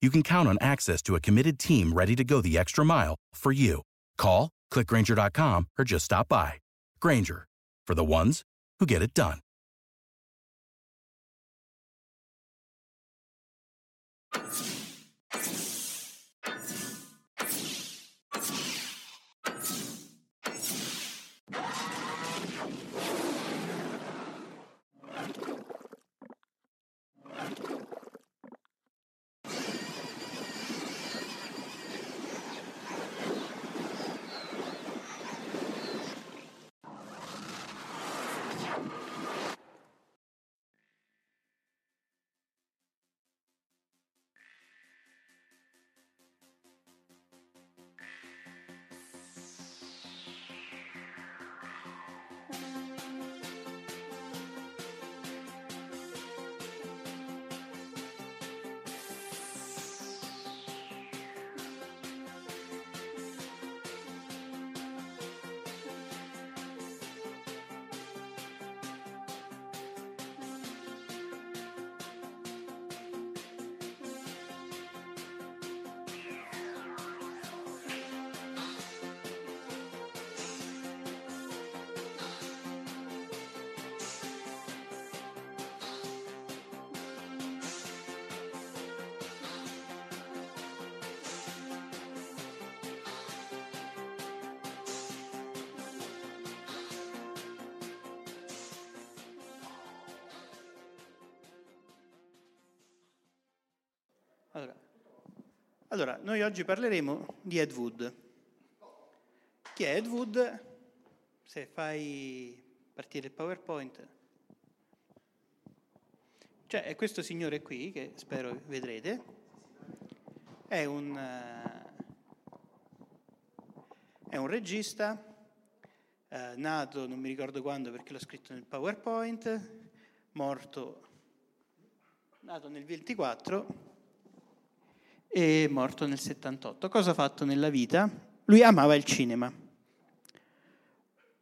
you can count on access to a committed team ready to go the extra mile for you. Call, click Grainger.com, or just stop by. Grainger, for the ones who get it done. Allora, noi oggi parleremo di Ed Wood. Chi è Ed Wood? Se fai partire il PowerPoint. Cioè, è questo signore qui, che spero vedrete. È un regista, nato, non mi ricordo quando perché l'ho scritto nel PowerPoint, nato nel 24... è morto nel 78. Cosa ha fatto nella vita? Lui amava il cinema.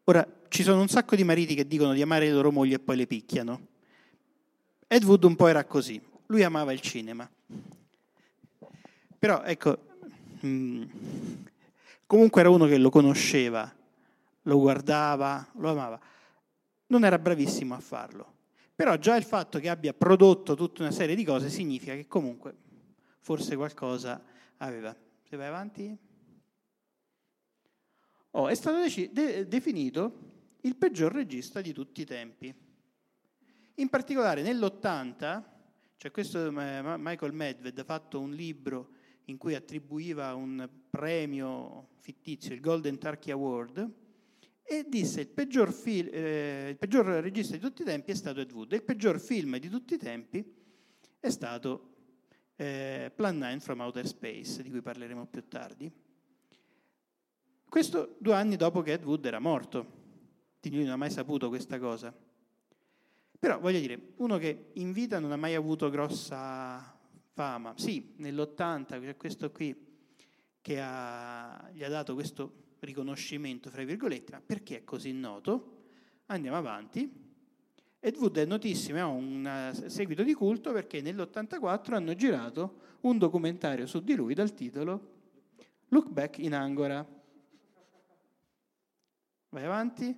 Ora, ci sono un sacco di mariti che dicono di amare le loro mogli e poi le picchiano. Ed Wood un po' era così. Lui amava il cinema. Però, ecco, comunque era uno che lo conosceva, lo guardava, lo amava. Non era bravissimo a farlo. Però già il fatto che abbia prodotto tutta una serie di cose significa che comunque forse qualcosa aveva. Se vai avanti. È stato definito il peggior regista di tutti i tempi. In particolare nell'80, cioè questo Michael Medved ha fatto un libro in cui attribuiva un premio fittizio, il Golden Turkey Award, e disse il peggior regista di tutti i tempi è stato Ed Wood, e il peggior film di tutti i tempi è stato Plan 9 from Outer Space, di cui parleremo più tardi. Questo 2 anni dopo che Ed Wood era morto. Di lui non ha mai saputo questa cosa. Però, voglio dire, uno che in vita non ha mai avuto grossa fama. Sì, nell'80 c'è questo qui che gli ha dato questo riconoscimento, fra virgolette, ma perché è così noto? Andiamo avanti. Ed Wood è notissimo, ha un seguito di culto perché nell'84 hanno girato un documentario su di lui dal titolo Look Back in Angora. Vai avanti?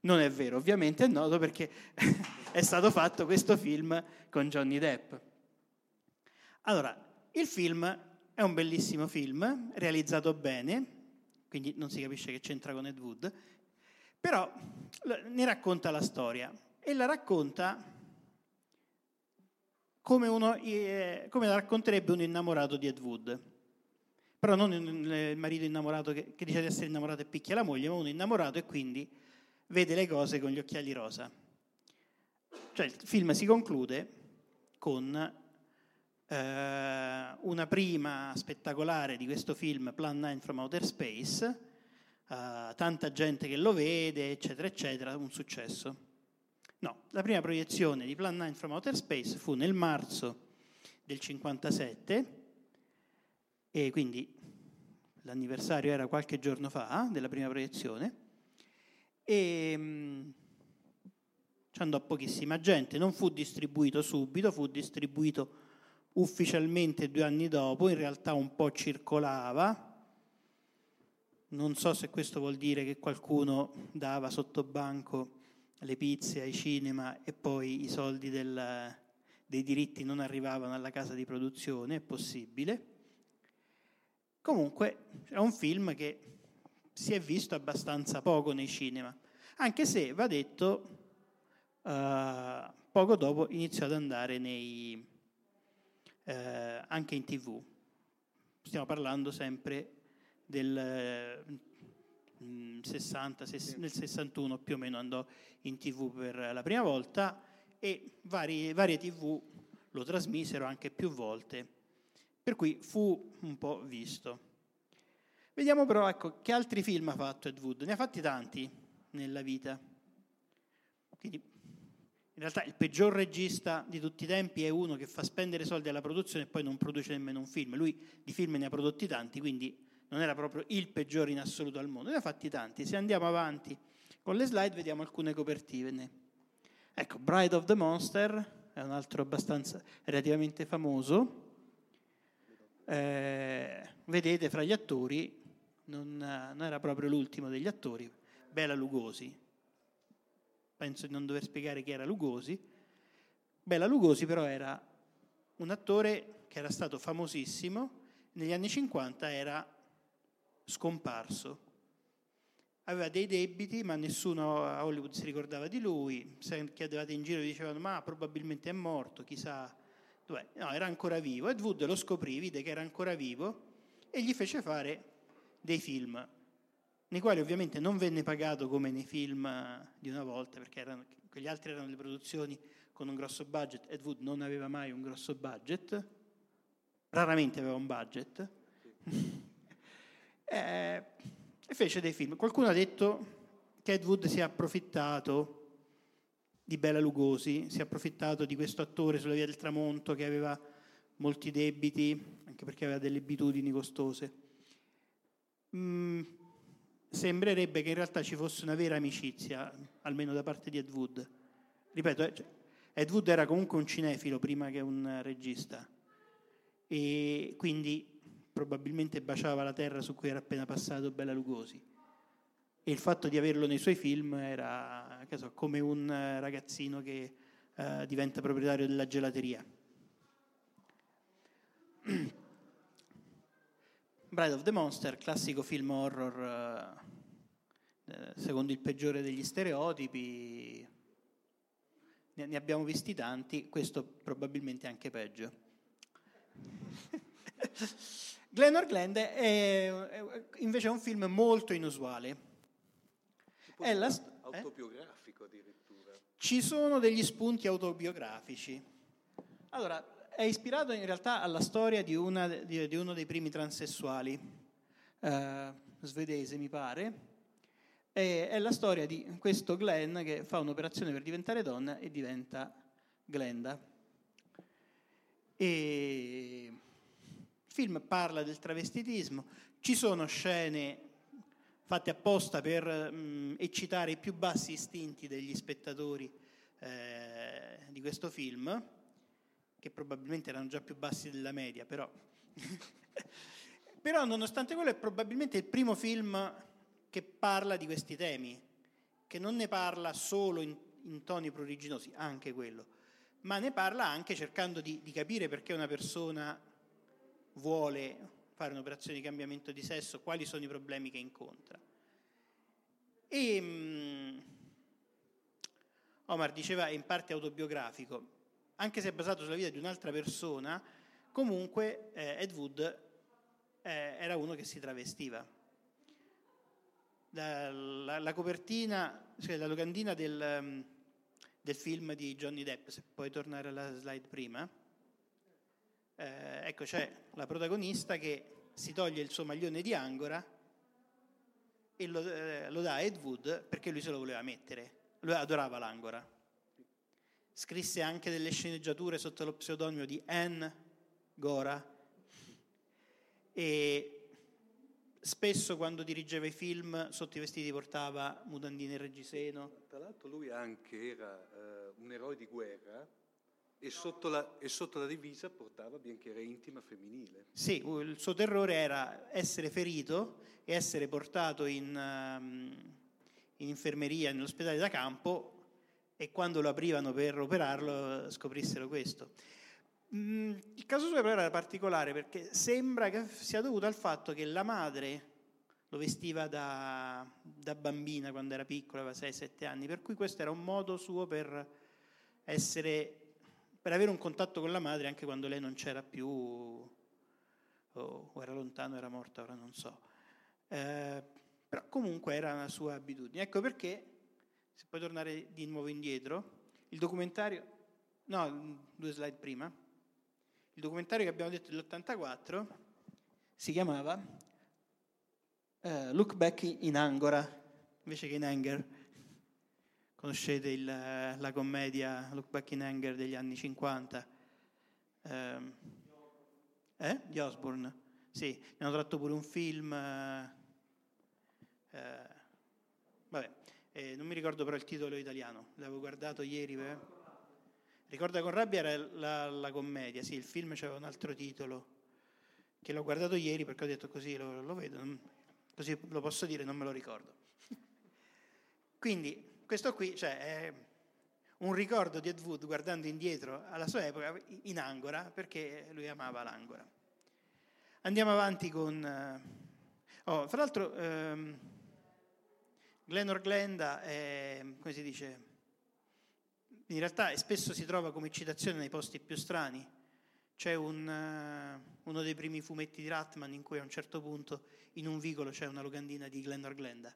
Non è vero, ovviamente è noto perché è stato fatto questo film con Johnny Depp. Allora, il film è un bellissimo film, realizzato bene, quindi non si capisce che c'entra con Ed Wood, però ne racconta la storia e la racconta come la racconterebbe un innamorato di Ed Wood. Però non il marito innamorato che dice di essere innamorato e picchia la moglie, ma uno innamorato e quindi vede le cose con gli occhiali rosa. Cioè il film si conclude con una prima spettacolare di questo film, Plan 9 from Outer Space, tanta gente che lo vede, eccetera, eccetera, un successo. No, la prima proiezione di Plan 9 from Outer Space fu nel marzo del 57, e quindi l'anniversario era qualche giorno fa della prima proiezione, e ci andò pochissima gente, non fu distribuito subito, fu distribuito ufficialmente 2 anni dopo, in realtà un po' circolava, non so se questo vuol dire che qualcuno dava sotto banco le pizze ai cinema e poi i soldi dei diritti non arrivavano alla casa di produzione, è possibile. Comunque è un film che si è visto abbastanza poco nei cinema, anche se va detto poco dopo iniziò ad andare anche in TV. Stiamo parlando sempre del 60, nel 61 più o meno andò in TV per la prima volta e varie TV lo trasmisero anche più volte, per cui fu un po' visto. Vediamo però, ecco, che altri film ha fatto Ed Wood. Ne ha fatti tanti nella vita. Quindi in realtà il peggior regista di tutti i tempi è uno che fa spendere soldi alla produzione e poi non produce nemmeno un film. Lui di film ne ha prodotti tanti, quindi non era proprio il peggiore in assoluto al mondo, ne ha fatti tanti. Se andiamo avanti con le slide vediamo alcune copertine. Ecco, Bride of the Monster è un altro abbastanza relativamente famoso. Vedete fra gli attori non era proprio l'ultimo degli attori, Bela Lugosi. Penso di non dover spiegare chi era Lugosi. Bela Lugosi però era un attore che era stato famosissimo, negli anni 50 era scomparso, aveva dei debiti ma nessuno a Hollywood si ricordava di lui, se chiedevate in giro dicevano ma probabilmente è morto, chissà dov'è. No, era ancora vivo. Ed Wood lo scoprì, vide che era ancora vivo e gli fece fare dei film nei quali ovviamente non venne pagato come nei film di una volta, perché quegli altri erano le produzioni con un grosso budget. Ed Wood non aveva mai un grosso budget, raramente aveva un budget. E fece dei film. Qualcuno ha detto che Ed Wood si è approfittato di Bela Lugosi, si è approfittato di questo attore sulla via del tramonto che aveva molti debiti, anche perché aveva delle abitudini costose. Sembrerebbe che in realtà ci fosse una vera amicizia, almeno da parte di Ed Wood. Ripeto, Ed Wood era comunque un cinefilo prima che un regista, e quindi probabilmente baciava la terra su cui era appena passato Bela Lugosi, e il fatto di averlo nei suoi film era, che so, come un ragazzino che diventa proprietario della gelateria. Bride of the Monster, classico film horror secondo il peggiore degli stereotipi, ne abbiamo visti tanti, questo probabilmente anche peggio. Glen or Glenda è invece un film molto inusuale, è autobiografico addirittura. Ci sono degli spunti autobiografici. Allora, è ispirato in realtà alla storia di uno dei primi transessuali, svedese mi pare, è la storia di questo Glen che fa un'operazione per diventare donna e diventa Glenda. E il film parla del travestitismo, ci sono scene fatte apposta per eccitare i più bassi istinti degli spettatori di questo film, che probabilmente erano già più bassi della media, però Però nonostante quello è probabilmente il primo film che parla di questi temi, che non ne parla solo in toni pruriginosi, anche quello, ma ne parla anche cercando di capire perché una persona vuole fare un'operazione di cambiamento di sesso, quali sono i problemi che incontra. E Omar diceva è in parte autobiografico, anche se è basato sulla vita di un'altra persona, comunque Ed Wood era uno che si travestiva. La copertina, cioè la locandina del film di Johnny Depp, se puoi tornare alla slide prima, ecco c'è la protagonista che si toglie il suo maglione di Angora e lo dà a Ed Wood perché lui se lo voleva mettere, lui adorava l'Angora. Scrisse anche delle sceneggiature sotto lo pseudonimo di Angora e spesso quando dirigeva i film sotto i vestiti portava mutandine e reggiseno. Tra l'altro lui anche era un eroe di guerra e sotto la divisa portava biancheria intima femminile. Sì, il suo terrore era essere ferito e essere portato in infermeria, nell'ospedale da campo, e quando lo aprivano per operarlo scoprissero questo. Il caso suo però era particolare perché sembra che sia dovuto al fatto che la madre lo vestiva da bambina quando era piccola, aveva 6-7 anni, per cui questo era un modo suo per avere un contatto con la madre anche quando lei non c'era più, o era lontano, era morta, ora non so. Però comunque era una sua abitudine. Ecco perché, se puoi tornare di nuovo indietro, il documentario, no, 2 slide prima, il documentario che abbiamo detto dell'84 si chiamava Look Back in Angora, invece che in Anger. Conoscete la commedia Look Back in Anger degli anni 50? Di Osborne. Sì, ne hanno tratto pure un film... non mi ricordo però il titolo italiano, l'avevo guardato ieri. Ricorda con rabbia era la commedia, sì, il film c'aveva un altro titolo che l'ho guardato ieri perché ho detto così lo vedo, così lo posso dire, non me lo ricordo. Quindi questo qui, cioè, è un ricordo di Ed Wood guardando indietro alla sua epoca in Angora, perché lui amava l'Angora. Andiamo avanti con... fra l'altro Glen or Glenda è, come si dice, in realtà spesso si trova come citazione nei posti più strani. C'è uno dei primi fumetti di Ratman in cui a un certo punto in un vicolo c'è una locandina di Glen or Glenda,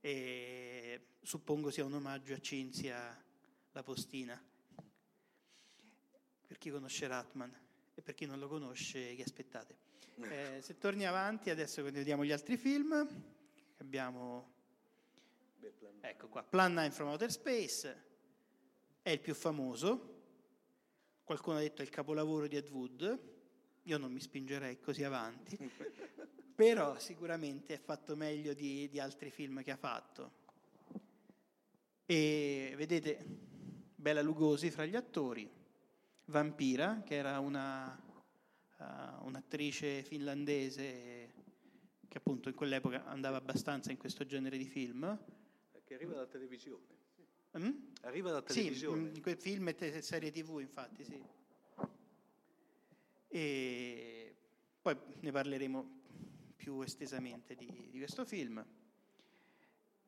e suppongo sia un omaggio a Cinzia la postina, per chi conosce Ratman, e per chi non lo conosce, che aspettate? Se torni avanti, adesso vediamo gli altri film. Abbiamo ecco qua, Plan 9 from Outer Space è il più famoso, qualcuno ha detto è il capolavoro di Ed Wood, io non mi spingerei così avanti però sicuramente è fatto meglio di altri film che ha fatto, e vedete Bela Lugosi fra gli attori, Vampira che era un'attrice finlandese che appunto in quell'epoca andava abbastanza in questo genere di film, che arriva dalla televisione. Arriva dalla televisione, sì, in quei film e serie TV, infatti, sì. E poi ne parleremo più estesamente di questo film.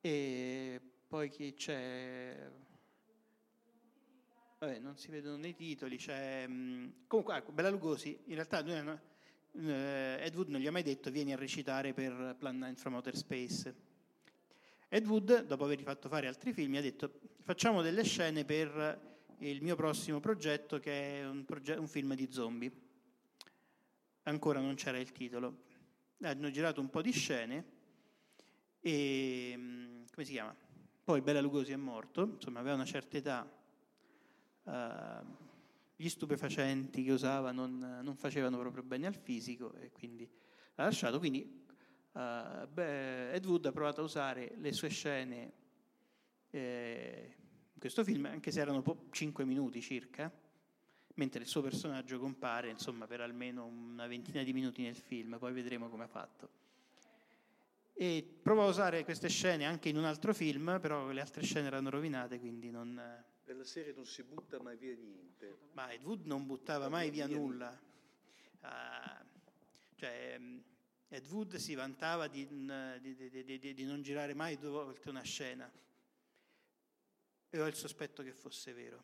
E poi chi c'è? Vabbè, non si vedono nei titoli, c'è comunque Bela Lugosi, in realtà Ed Wood non gli ha mai detto vieni a recitare per Plan 9 from Outer Space. Ed Wood, dopo aver fatto fare altri film, ha detto facciamo delle scene per il mio prossimo progetto che è un film di zombie, ancora non c'era il titolo, hanno girato un po' di scene e come si chiama? Poi Bela Lugosi è morto, insomma aveva una certa età. Gli stupefacenti che usava non facevano proprio bene al fisico e quindi l'ha lasciato, quindi Ed Wood ha provato a usare le sue scene in questo film, anche se erano 5 minuti circa, mentre il suo personaggio compare, insomma, per almeno una ventina di minuti nel film, poi vedremo come ha fatto. E provò a usare queste scene anche in un altro film, però le altre scene erano rovinate, quindi non... Nella serie non si butta mai via niente. Ma Ed Wood non buttava mai via nulla. Cioè, Ed Wood si vantava di non girare mai due volte una scena. E ho il sospetto che fosse vero.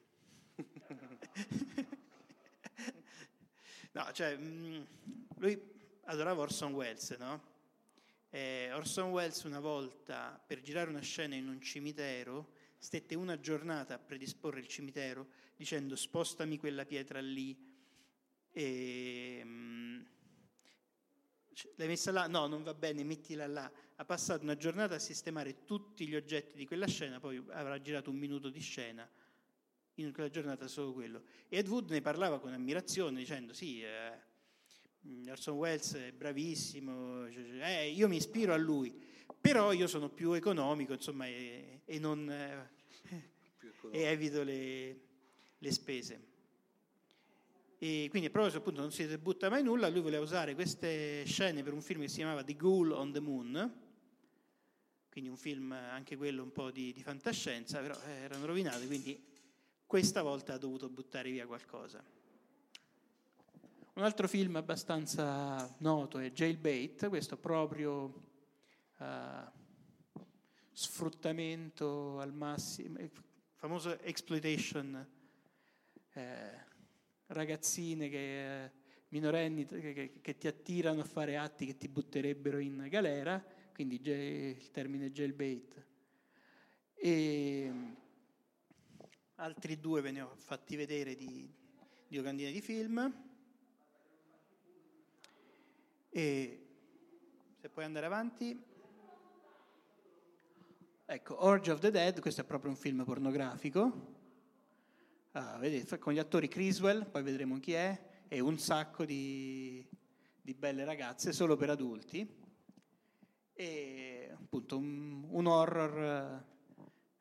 No, cioè, lui adorava Orson Welles, no? Orson Welles una volta, per girare una scena in un cimitero, stette una giornata a predisporre il cimitero dicendo: spostami quella pietra lì, e l'hai messa là? No, non va bene, mettila là. Ha passato una giornata a sistemare tutti gli oggetti di quella scena, poi avrà girato un minuto di scena, in quella giornata solo quello. E Ed Wood ne parlava con ammirazione dicendo: sì, Orson Welles è bravissimo, io mi ispiro a lui, però io sono più economico, insomma, e non e evito le spese. E quindi, proprio a questo punto, non si butta mai nulla. Lui voleva usare queste scene per un film che si chiamava The Ghoul on the Moon, quindi un film anche quello un po' di fantascienza, però erano rovinate, quindi questa volta ha dovuto buttare via qualcosa. Un altro film abbastanza noto è Jailbait, questo proprio sfruttamento al massimo, famoso exploitation, ragazzine che, minorenni che ti attirano a fare atti che ti butterebbero in galera, quindi il termine jailbait. E altri due ve ne ho fatti vedere di locandine di film. E se puoi andare avanti, ecco, Orgy of the Dead, questo è proprio un film pornografico, vedete, con gli attori Criswell, poi vedremo chi è, e un sacco di belle ragazze, solo per adulti, e appunto un horror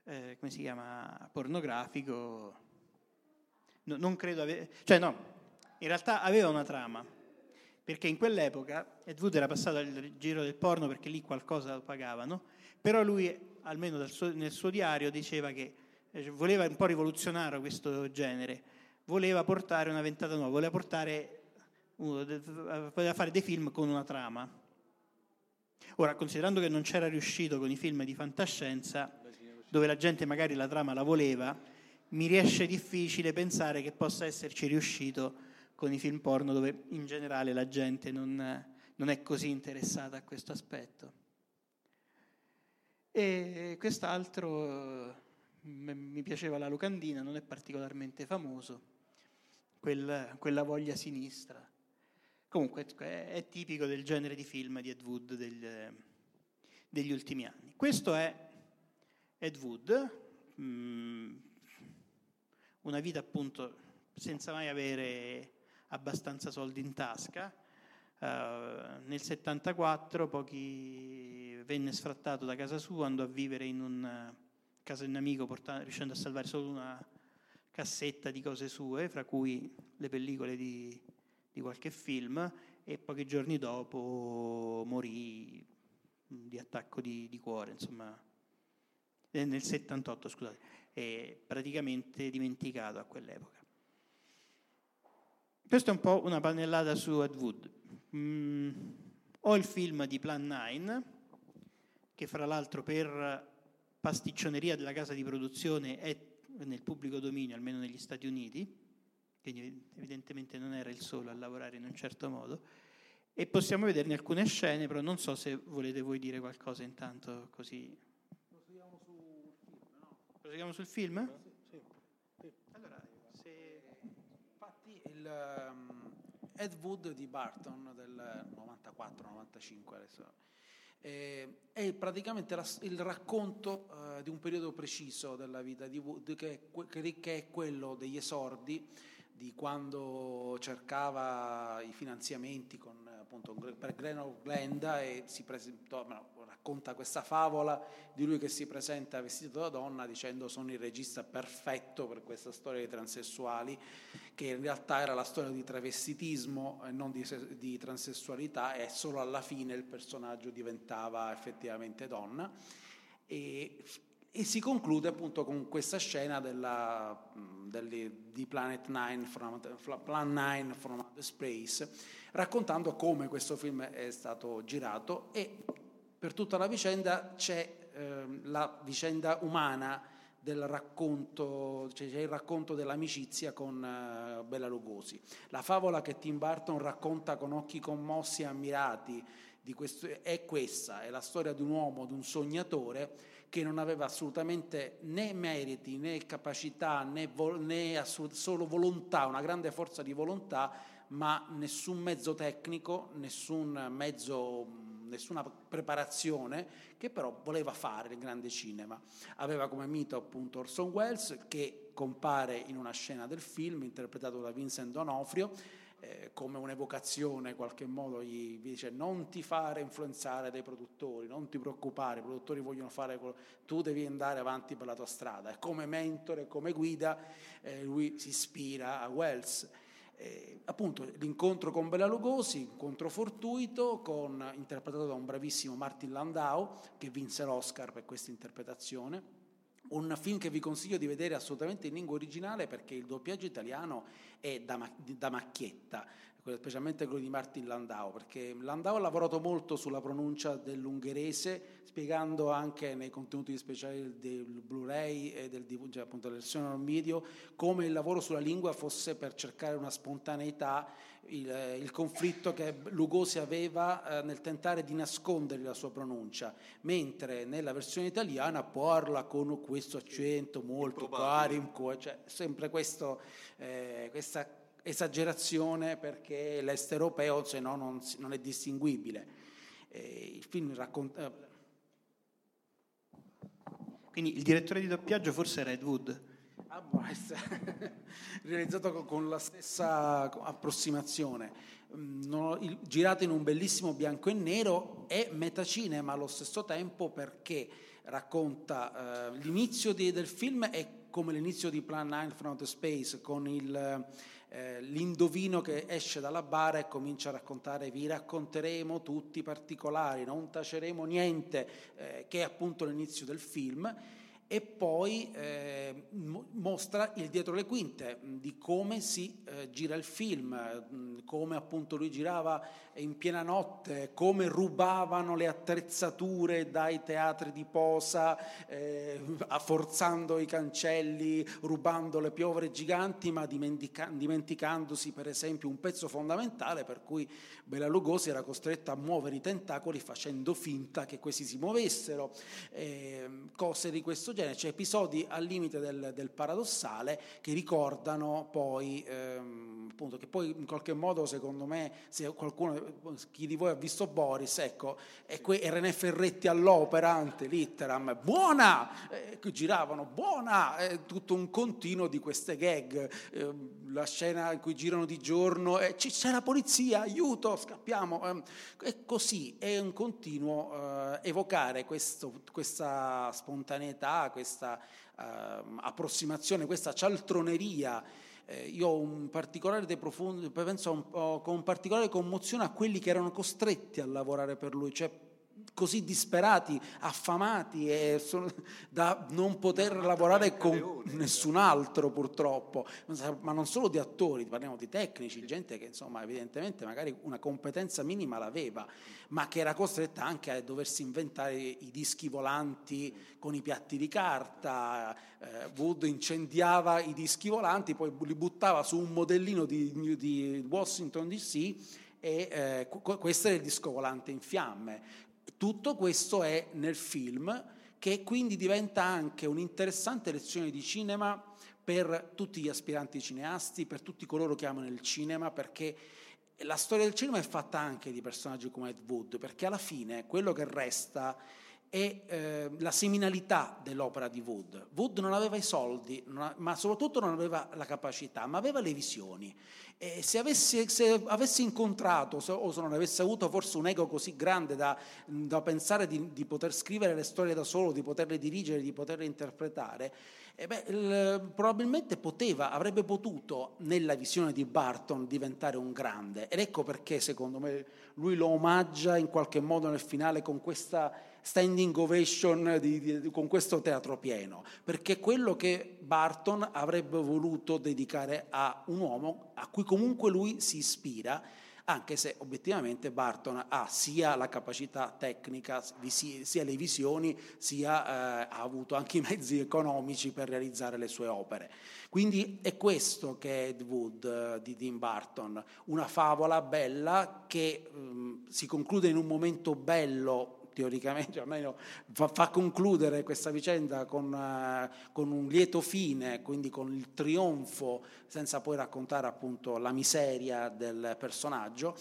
come si chiama, pornografico. No, non credo cioè no, in realtà aveva una trama, perché in quell'epoca Ed Wood era passato al giro del porno perché lì qualcosa lo pagavano, però lui, almeno nel suo diario, diceva che voleva un po' rivoluzionare questo genere, voleva portare una ventata nuova, voleva fare dei film con una trama. Ora, considerando che non c'era riuscito con i film di fantascienza, dove la gente magari la trama la voleva, mi riesce difficile pensare che possa esserci riuscito con i film porno, dove in generale la gente non è così interessata a questo aspetto. E quest'altro, mi piaceva la locandina, non è particolarmente famoso, quella voglia sinistra. Comunque è tipico del genere di film di Ed Wood degli ultimi anni. Questo è Ed Wood, una vita appunto senza mai avere abbastanza soldi in tasca. Nel 74 venne sfrattato da casa sua, andò a vivere in una casa di un amico, riuscendo a salvare solo una cassetta di cose sue, fra cui le pellicole di qualche film, e pochi giorni dopo morì di attacco di cuore, insomma, nel 78, scusate, è praticamente dimenticato a quell'epoca. Questa è un po' una pannellata su Ed Wood. Ho il film di Plan 9, che fra l'altro per pasticcioneria della casa di produzione è nel pubblico dominio, almeno negli Stati Uniti, quindi evidentemente non era il solo a lavorare in un certo modo, e possiamo vederne alcune scene, però non so se volete voi dire qualcosa intanto, così... Proseguiamo sul film, no? Proseguiamo sul film? Sì. Allora... Ed Wood di Burton del 94-95 adesso, è praticamente il racconto di un periodo preciso della vita di Wood, che è quello degli esordi di quando cercava i finanziamenti con, appunto, per Glen or Glenda, e si presentò, racconta questa favola di lui che si presenta vestito da donna dicendo sono il regista perfetto per questa storia dei transessuali, che in realtà era la storia di travestitismo e non di transessualità, e solo alla fine il personaggio diventava effettivamente donna. E si conclude appunto con questa scena di Plan 9 from Outer Space, raccontando come questo film è stato girato, e per tutta la vicenda c'è la vicenda umana del racconto, cioè c'è il racconto dell'amicizia con Bela Lugosi, la favola che Tim Burton racconta con occhi commossi e ammirati. Questa è la storia di un uomo, di un sognatore che non aveva assolutamente né meriti né capacità né solo volontà, una grande forza di volontà, ma nessun mezzo tecnico, nessuna preparazione, che però voleva fare il grande cinema. Aveva come mito appunto Orson Welles, che compare in una scena del film interpretato da Vincent D'Onofrio, come un'evocazione in qualche modo. Gli dice non ti fare influenzare dai produttori, non ti preoccupare, i produttori vogliono fare quello, tu devi andare avanti per la tua strada, e come mentore, come guida lui si ispira a Welles. Appunto l'incontro con Bela Lugosi, incontro fortuito, interpretato da un bravissimo Martin Landau, che vinse l'Oscar per questa interpretazione. Un film che vi consiglio di vedere assolutamente in lingua originale, perché il doppiaggio italiano è da macchietta, specialmente quello di Martin Landau, perché Landau ha lavorato molto sulla pronuncia dell'ungherese, spiegando anche nei contenuti speciali del Blu-ray e cioè appunto della versione non video, come il lavoro sulla lingua fosse per cercare una spontaneità, il conflitto che Lugosi aveva nel tentare di nascondere la sua pronuncia, mentre nella versione italiana parla con questo accento molto carimco, cioè sempre questa esagerazione, perché l'est europeo se no non è distinguibile. Il film racconta. Quindi il direttore di doppiaggio forse era Ed Wood. Realizzato con la stessa approssimazione, girato in un bellissimo bianco e nero, è metacinema allo stesso tempo, perché racconta l'inizio del film è come l'inizio di Plan 9 from Outer Space, con l'indovino che esce dalla bara e comincia a raccontare: vi racconteremo tutti i particolari, non taceremo niente, che è appunto l'inizio del film. E poi mostra il dietro le quinte di come si gira il film, come appunto lui girava in piena notte, come rubavano le attrezzature dai teatri di posa, forzando i cancelli, rubando le piovere giganti, ma dimenticandosi per esempio un pezzo fondamentale, per cui Bela Lugosi era costretta a muovere i tentacoli facendo finta che questi si muovessero, cose di questo genere. C'è episodi al limite del paradossale, che ricordano poi appunto, che poi in qualche modo, secondo me, se chi di voi ha visto Boris, ecco, e René Ferretti all'opera, ante litteram, buona, che giravano, buona, tutto un continuo di queste gag, la scena in cui girano di giorno, c'è la polizia, aiuto, scappiamo, e così è un continuo evocare questa spontaneità, questa approssimazione, questa cialtroneria. Io ho un particolare penso con particolare commozione a quelli che erano costretti a lavorare per lui, cioè così disperati, affamati, da non poter lavorare con nessun altro, purtroppo, ma non solo di attori, parliamo di tecnici, gente che insomma evidentemente magari una competenza minima l'aveva, ma che era costretta anche a doversi inventare i dischi volanti con i piatti di carta. Wood incendiava i dischi volanti, poi li buttava su un modellino di Washington DC, e questo era il disco volante in fiamme. Tutto questo è nel film, che quindi diventa anche un'interessante lezione di cinema per tutti gli aspiranti cineasti, per tutti coloro che amano il cinema, perché la storia del cinema è fatta anche di personaggi come Ed Wood, perché alla fine quello che resta e la seminalità dell'opera di Wood. Wood non aveva i soldi, ma soprattutto non aveva la capacità, ma aveva le visioni. E se avesse incontrato, o se non avesse avuto forse un ego così grande da pensare di poter scrivere le storie da solo, di poterle dirigere, di poterle interpretare, probabilmente avrebbe potuto, nella visione di Burton, diventare un grande. Ed ecco perché, secondo me, lui lo omaggia in qualche modo nel finale con questa standing ovation, con questo teatro pieno, perché quello che Burton avrebbe voluto dedicare a un uomo a cui comunque lui si ispira, anche se obiettivamente Burton ha sia la capacità tecnica, sia le visioni, sia ha avuto anche i mezzi economici per realizzare le sue opere. Quindi è questo che è Ed Wood di Tim Burton, una favola bella che si conclude in un momento bello, teoricamente, almeno fa concludere questa vicenda con un lieto fine, quindi con il trionfo, senza poi raccontare appunto la miseria del personaggio.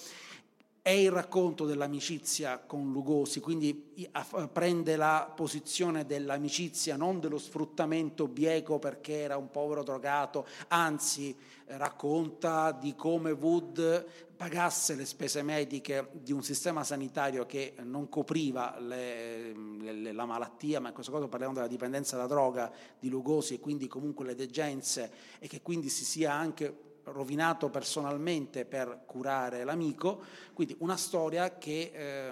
È il racconto dell'amicizia con Lugosi, quindi prende la posizione dell'amicizia, non dello sfruttamento bieco perché era un povero drogato, anzi racconta di come Wood pagasse le spese mediche di un sistema sanitario che non copriva la malattia, ma in questo caso parliamo della dipendenza da droga di Lugosi e quindi comunque le degenze, e che quindi si sia anche rovinato personalmente per curare l'amico. Quindi una storia che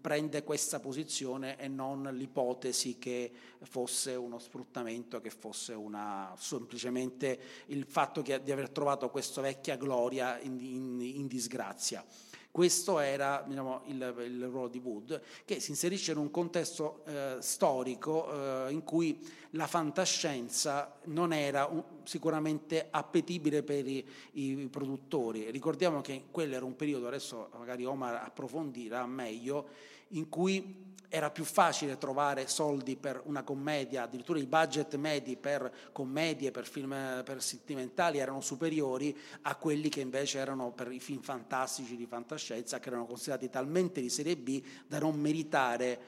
prende questa posizione e non l'ipotesi che fosse uno sfruttamento, che fosse semplicemente il fatto di aver trovato questa vecchia gloria in disgrazia. Questo era, diciamo, il ruolo di Wood, che si inserisce in un contesto storico in cui la fantascienza non era sicuramente appetibile per i produttori. Ricordiamo che quello era un periodo, adesso magari Omar approfondirà meglio, in cui era più facile trovare soldi per una commedia, addirittura i budget medi per commedie, per film per sentimentali erano superiori a quelli che invece erano per i film fantastici di fantascienza, che erano considerati talmente di serie B da non meritare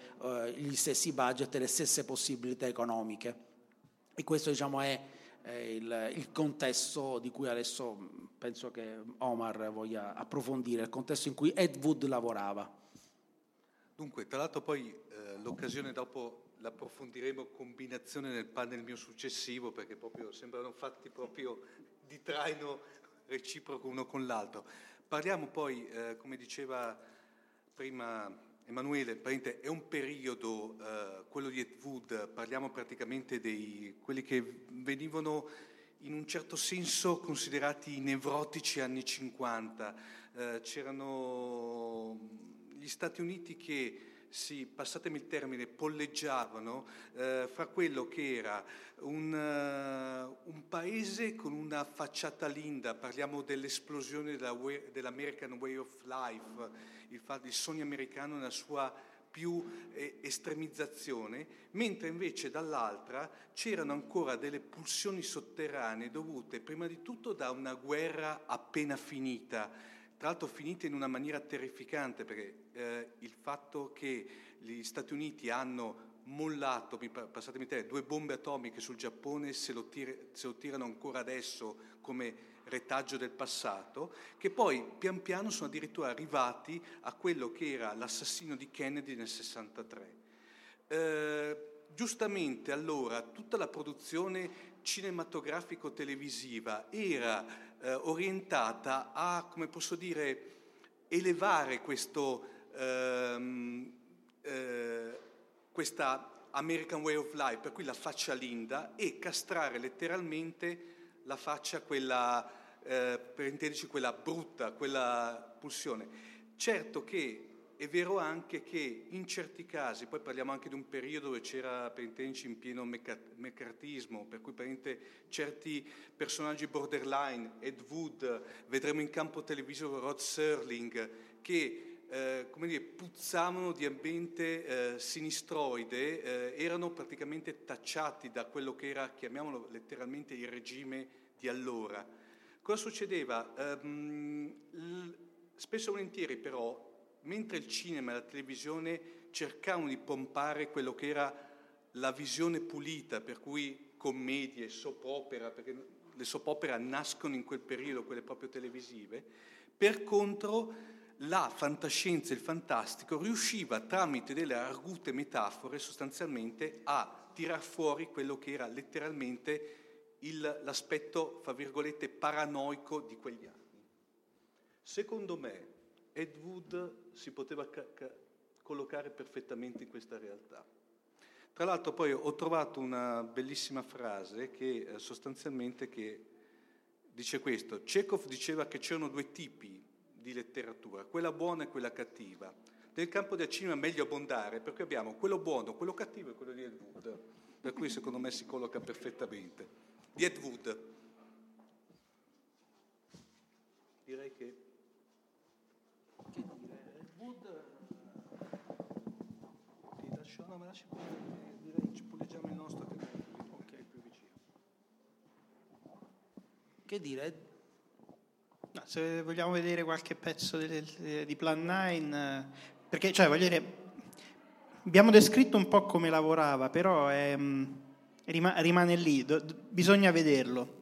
gli stessi budget e le stesse possibilità economiche. E questo, diciamo, è il contesto di cui adesso penso che Omar voglia approfondire, il contesto in cui Ed Wood lavorava. Dunque, tra l'altro poi l'occasione dopo l'approfondiremo, combinazione nel panel mio successivo, perché proprio sembrano fatti proprio di traino reciproco uno con l'altro. Parliamo poi, come diceva prima Emanuele, è un periodo, quello di Ed Wood, parliamo praticamente di quelli che venivano in un certo senso considerati i nevrotici anni 50, c'erano gli Stati Uniti che si, passatemi il termine, polleggiavano fra quello che era un paese con una facciata linda, parliamo dell'esplosione dell'American Way of Life, il sogno americano nella sua più estremizzazione, mentre invece dall'altra c'erano ancora delle pulsioni sotterranee dovute prima di tutto da una guerra appena finita, tra l'altro finita in una maniera terrificante, perché il fatto che gli Stati Uniti hanno mollato, passatemi il termine, 2 bombe atomiche sul Giappone, se lo tirano ancora adesso come retaggio del passato, che poi pian piano sono addirittura arrivati a quello che era l'assassino di Kennedy nel 63. Giustamente allora tutta la produzione cinematografico-televisiva era orientata a, come posso dire, elevare questa American Way of Life, per cui la faccia linda, e castrare letteralmente la faccia, quella, per intenderci, quella brutta, quella pulsione. Certo che è vero anche che in certi casi, poi parliamo anche di un periodo dove c'era, per intenderci, in pieno meccartismo, per cui certi personaggi borderline, Ed Wood, vedremo in campo televisivo Rod Serling, che puzzavano di ambiente sinistroide, erano praticamente tacciati da quello che era, chiamiamolo letteralmente, il regime di allora. Cosa succedeva? Spesso e volentieri però mentre il cinema e la televisione cercavano di pompare quello che era la visione pulita, per cui commedie, soap opera, perché le soap opera nascono in quel periodo, quelle proprio televisive, per contro la fantascienza e il fantastico riusciva tramite delle argute metafore sostanzialmente a tirar fuori quello che era letteralmente l'aspetto, fra virgolette, paranoico di quegli anni. Secondo me Ed Wood si poteva collocare perfettamente in questa realtà. Tra l'altro poi ho trovato una bellissima frase che sostanzialmente che dice questo: Chekhov diceva che c'erano due tipi di letteratura, quella buona e quella cattiva. Nel campo del cinema è meglio abbondare, perché abbiamo quello buono, quello cattivo e quello di Ed Wood, per cui secondo me si colloca perfettamente. Di Ed Wood. Direi che... Che dire? Ed Wood... Ti lascio, no, ma lasci pure, direi ci puleggiamo il nostro che è più vicino. Che dire? No, se vogliamo vedere qualche pezzo di Plan 9, perché cioè voglio dire, abbiamo descritto un po' come lavorava, però rimane lì, bisogna vederlo.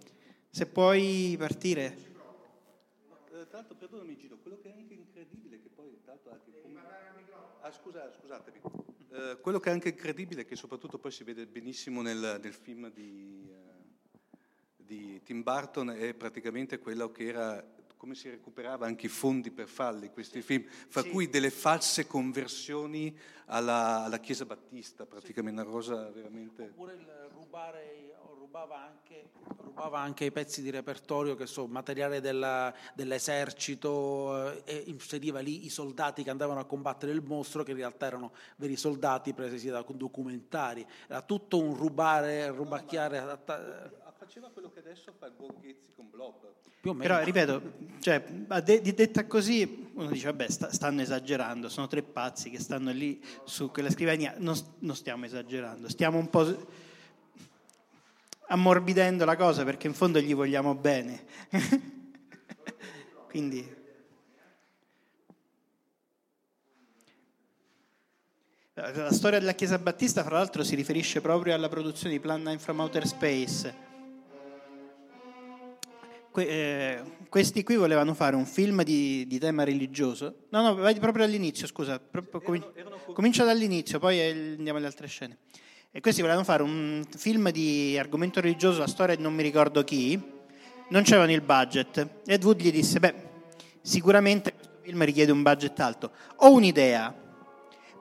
Se puoi partire. Tra l'altro, perdonami Gino, quello che è anche incredibile, che poi tanto anche scusatevi. Quello che è anche incredibile, che soprattutto poi si vede benissimo nel film di Tim Burton, è praticamente quello che era come si recuperava anche i fondi per farli questi film, fra cui delle false conversioni alla Chiesa Battista, praticamente una cosa veramente. Oppure rubava anche i pezzi di repertorio, che so, materiale dell'esercito, e inseriva lì i soldati che andavano a combattere il mostro, che in realtà erano veri soldati presi da documentari. Era tutto un rubacchiare. Faceva quello che adesso fa il Borghezzi con Blob. Più o meno. Però, ripeto, cioè, detta così, uno dice, vabbè, stanno esagerando, sono tre pazzi che stanno lì su quella scrivania. Non stiamo esagerando, stiamo un po' ammorbidendo la cosa, perché in fondo gli vogliamo bene. Quindi... La storia della Chiesa Battista, fra l'altro, si riferisce proprio alla produzione di Plan 9 from Outer Space. Questi qui volevano fare un film di tema religioso. No, vai proprio all'inizio, scusa. Comincia dall'inizio, poi andiamo alle altre scene. E questi volevano fare un film di argomento religioso, la storia di non mi ricordo chi. Non c'erano il budget. Ed Wood gli disse, sicuramente questo film richiede un budget alto. Ho un'idea.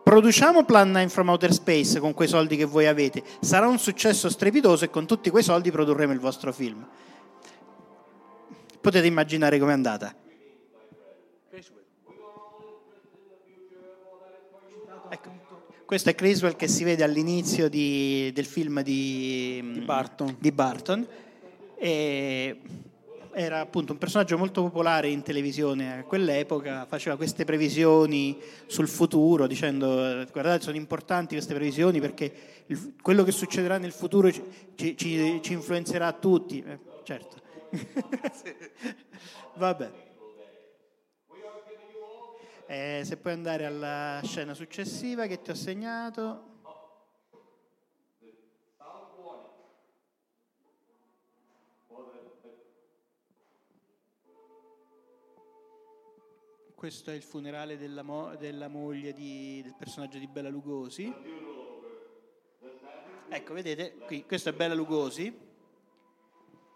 Produciamo Plan 9 from Outer Space con quei soldi che voi avete. Sarà un successo strepitoso e con tutti quei soldi produrremo il vostro film. Potete immaginare com'è andata. Ecco, questo è Criswell che si vede all'inizio del film di Burton. E era appunto un personaggio molto popolare in televisione a quell'epoca, faceva queste previsioni sul futuro dicendo, guardate, sono importanti queste previsioni perché quello che succederà nel futuro ci influenzerà tutti. Certo. Vabbè, se puoi andare alla scena successiva che ti ho segnato. Questo è il funerale della moglie del personaggio di Bela Lugosi. Ecco, vedete qui, questo è Bela Lugosi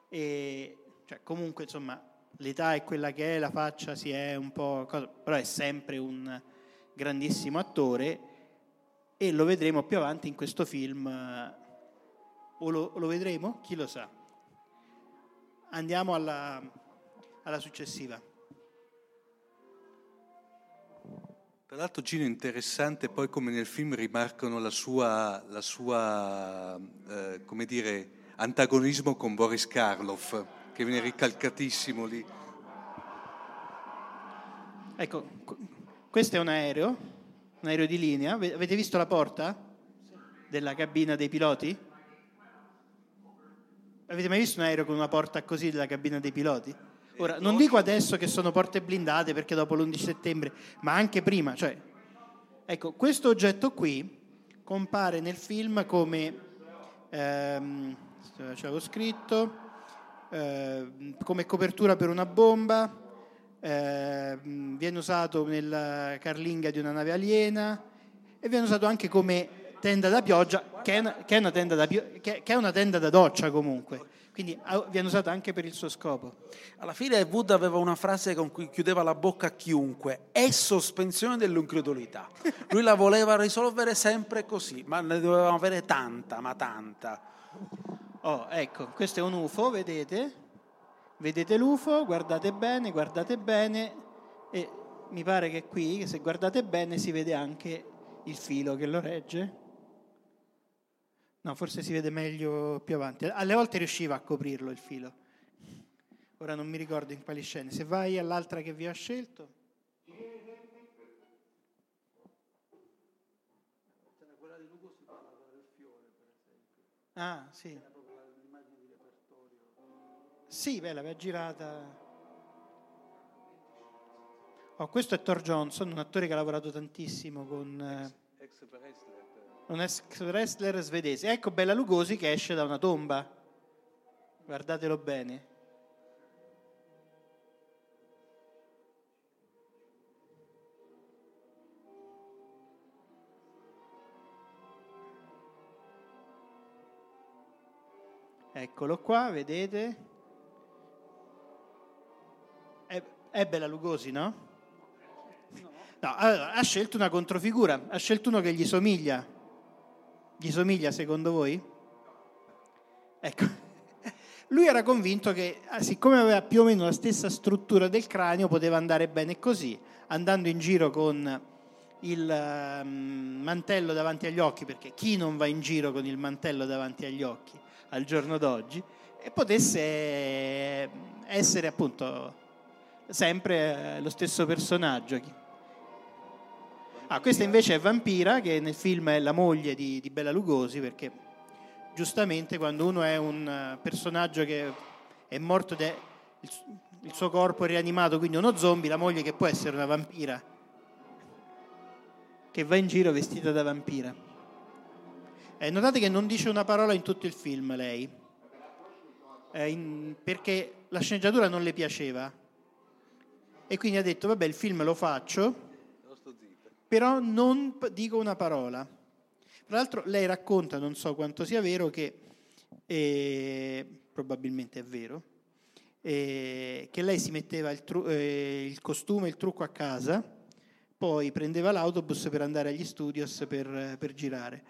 e cioè, comunque insomma l'età è quella che è, la faccia si è un po' però è sempre un grandissimo attore e lo vedremo più avanti in questo film, o lo vedremo? Chi lo sa. Andiamo alla successiva. Tra l'altro Gino, interessante poi come nel film rimarcano la sua come dire antagonismo con Boris Karloff, che viene ricalcatissimo lì. Ecco, questo è un aereo di linea. Avete visto la porta della cabina dei piloti? Avete mai visto un aereo con una porta così della cabina dei piloti? Ora, non dico adesso che sono porte blindate perché dopo l'11 settembre, ma anche prima, cioè, ecco, questo oggetto qui compare nel film come c'avevo scritto come copertura per una bomba, viene usato nella carlinga di una nave aliena e viene usato anche come tenda da pioggia, che è una tenda da doccia comunque. Quindi viene usata anche per il suo scopo. Alla fine Wood aveva una frase con cui chiudeva la bocca a chiunque: è sospensione dell'incredulità. Lui la voleva risolvere sempre così, ma ne dovevamo avere tanta, ma tanta. Oh, ecco, questo è un UFO, vedete? Vedete l'UFO, guardate bene, e mi pare che qui, che se guardate bene, si vede anche il filo che lo regge. No, forse si vede meglio più avanti. Alle volte riusciva a coprirlo il filo. Ora non mi ricordo in quali scene. Se vai all'altra che vi ho scelto. Quella di Lugo si parla del fiore, per esempio. Ah, sì. Era proprio l'immagine di repertorio. Sì, beh, l'aveva girata. Oh, questo è Thor Johnson, un attore che ha lavorato tantissimo con... un ex wrestler svedese. Ecco Bela Lugosi che esce da una tomba, guardatelo bene. Eccolo qua, vedete? È Bela Lugosi, no? No, allora, ha scelto una controfigura, ha scelto uno che gli somiglia. Gli somiglia secondo voi? Ecco, lui era convinto che, siccome aveva più o meno la stessa struttura del cranio, poteva andare bene così, andando in giro con il mantello davanti agli occhi, perché chi non va in giro con il mantello davanti agli occhi al giorno d'oggi, e potesse essere appunto sempre lo stesso personaggio. Ah, questa invece è Vampira, che nel film è la moglie di Bela Lugosi, perché giustamente quando uno è un personaggio che è morto, il suo corpo è rianimato, quindi uno zombie, la moglie, che può essere una vampira, che va in giro vestita da vampira. Notate che non dice una parola in tutto il film lei, perché la sceneggiatura non le piaceva, e quindi ha detto vabbè, il film lo faccio, però non dico una parola. Tra l'altro lei racconta, non so quanto sia vero, che probabilmente è vero, che lei si metteva il costume, il trucco a casa, poi prendeva l'autobus per andare agli studios per girare.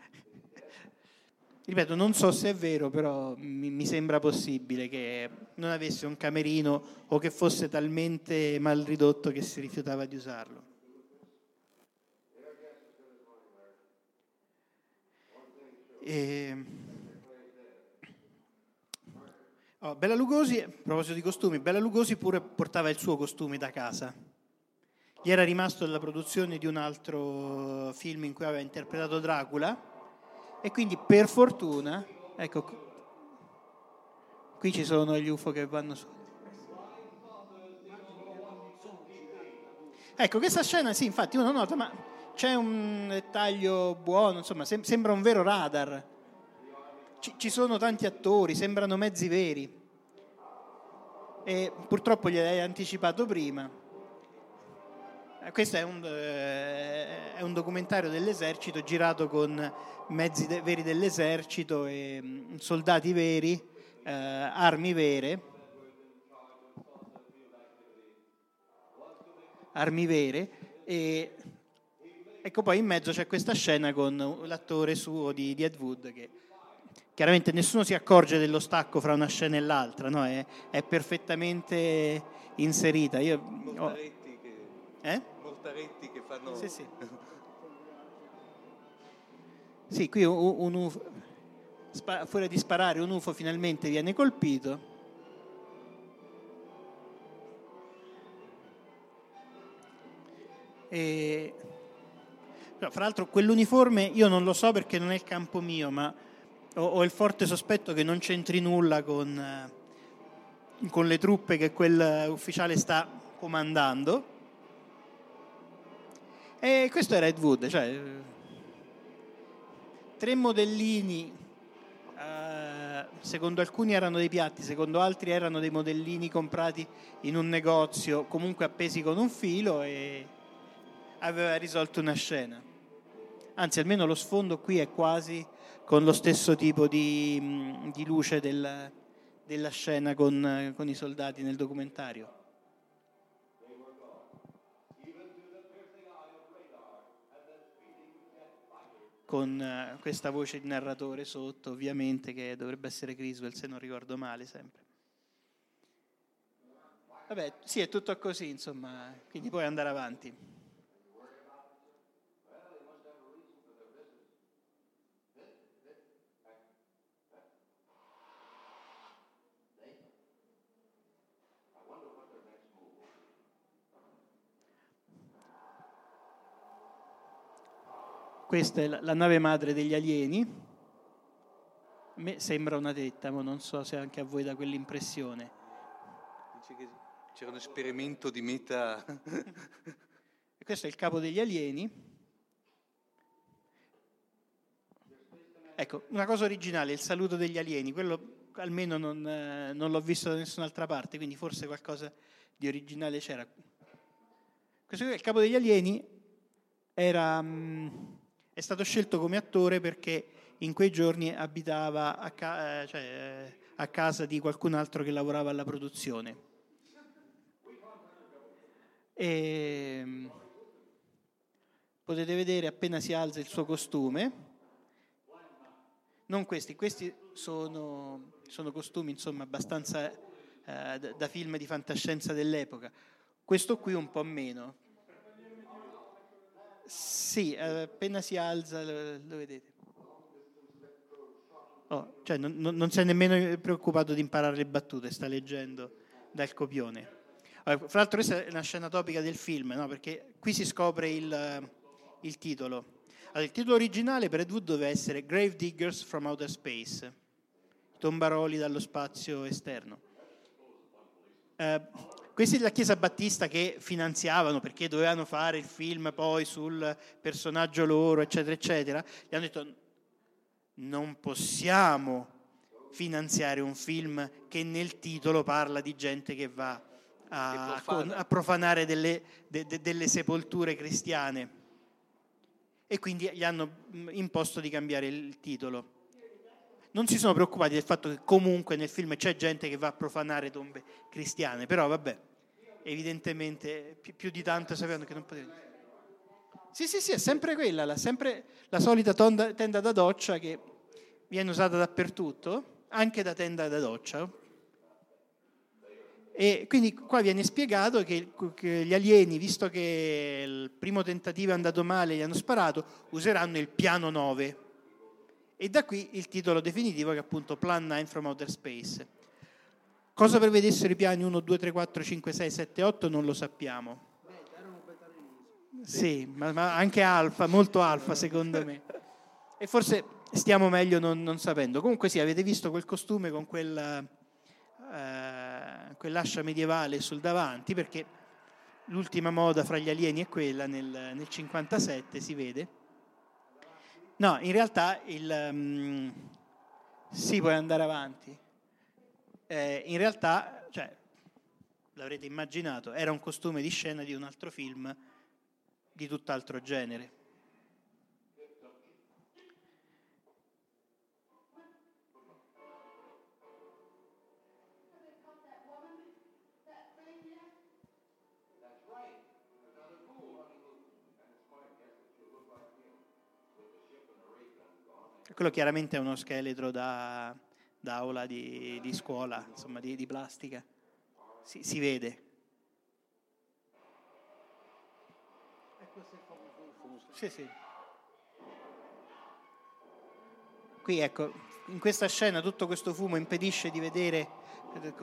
Ripeto, non so se è vero, però mi sembra possibile che non avesse un camerino o che fosse talmente mal ridotto che si rifiutava di usarlo. Oh, Bela Lugosi, a proposito di costumi, Bela Lugosi pure portava il suo costume da casa. Gli era rimasto dalla produzione di un altro film in cui aveva interpretato Dracula, e quindi per fortuna, ecco, qui ci sono gli UFO che vanno su. Ecco, questa scena, sì, infatti uno nota, ma c'è un dettaglio buono, insomma, sembra un vero radar. Ci sono tanti attori, sembrano mezzi veri. E purtroppo gliel'hai anticipato prima. Questo è un documentario dell'esercito girato con mezzi veri dell'esercito, e soldati veri, armi vere. Armi vere e... Ecco, poi in mezzo c'è questa scena con l'attore suo di Ed Wood, che chiaramente nessuno si accorge dello stacco fra una scena e l'altra, no? È perfettamente inserita. Mortaretti che fanno... Sì. Sì, qui un UFO, fuori di sparare, un UFO finalmente viene colpito. E... Fra l'altro quell'uniforme io non lo so perché non è il campo mio, ma ho il forte sospetto che non c'entri nulla con con le truppe che quel ufficiale sta comandando. E questo era Ed Wood, cioè tre modellini, secondo alcuni erano dei piatti, secondo altri erano dei modellini comprati in un negozio, comunque appesi con un filo, e aveva risolto una scena. Anzi, almeno lo sfondo qui è quasi con lo stesso tipo di luce della scena con i soldati nel documentario. Con questa voce di narratore sotto, ovviamente, che dovrebbe essere Criswell, se non ricordo male, sempre. Vabbè, sì, è tutto così, insomma, quindi puoi andare avanti. Questa è la nave madre degli alieni. A me sembra una tetta, ma non so se anche a voi dà quell'impressione. C'era un esperimento di meta. E questo è il capo degli alieni. Ecco, una cosa originale, il saluto degli alieni. Quello almeno non l'ho visto da nessun'altra parte, quindi forse qualcosa di originale c'era. Questo qui è il capo degli alieni. È stato scelto come attore perché in quei giorni abitava a casa di qualcun altro che lavorava alla produzione. E potete vedere appena si alza il suo costume. Non questi sono costumi, insomma, abbastanza da film di fantascienza dell'epoca. Questo qui un po' meno. Sì, appena si alza lo vedete. Cioè non si è nemmeno preoccupato di imparare le battute, sta leggendo dal copione. Allora, fra l'altro questa è una scena topica del film, no? Perché qui si scopre il titolo. Allora, il titolo originale per Ed Wood doveva essere Grave Diggers from Outer Space, tombaroli dallo spazio esterno. Questa è la Chiesa Battista che finanziavano perché dovevano fare il film poi sul personaggio loro, eccetera, eccetera. Gli hanno detto: non possiamo finanziare un film che nel titolo parla di gente che va a profanare delle sepolture cristiane. E quindi gli hanno imposto di cambiare il titolo. Non si sono preoccupati del fatto che comunque nel film c'è gente che va a profanare tombe cristiane, però vabbè, evidentemente più di tanto sapevano che non potevano. Sì, è sempre quella, sempre la solita tenda da doccia che viene usata dappertutto, anche da tenda da doccia. E quindi qua viene spiegato che gli alieni, visto che il primo tentativo è andato male, gli hanno sparato, useranno il piano 9. E da qui il titolo definitivo, che è appunto Plan 9 from Outer Space. Cosa prevedessero i piani 1, 2, 3, 4, 5, 6, 7, 8 non lo sappiamo. Sì, ma anche alfa, molto alfa secondo me. E forse stiamo meglio non sapendo. Comunque sì, avete visto quel costume con quell'ascia medievale sul davanti, perché l'ultima moda fra gli alieni è quella nel 57, si vede. No, in realtà sì, puoi andare avanti. In realtà, cioè, l'avrete immaginato, era un costume di scena di un altro film di tutt'altro genere. Quello chiaramente è uno scheletro da aula di scuola, insomma, di plastica. Si vede. Sì. Qui ecco, in questa scena tutto questo fumo impedisce di vedere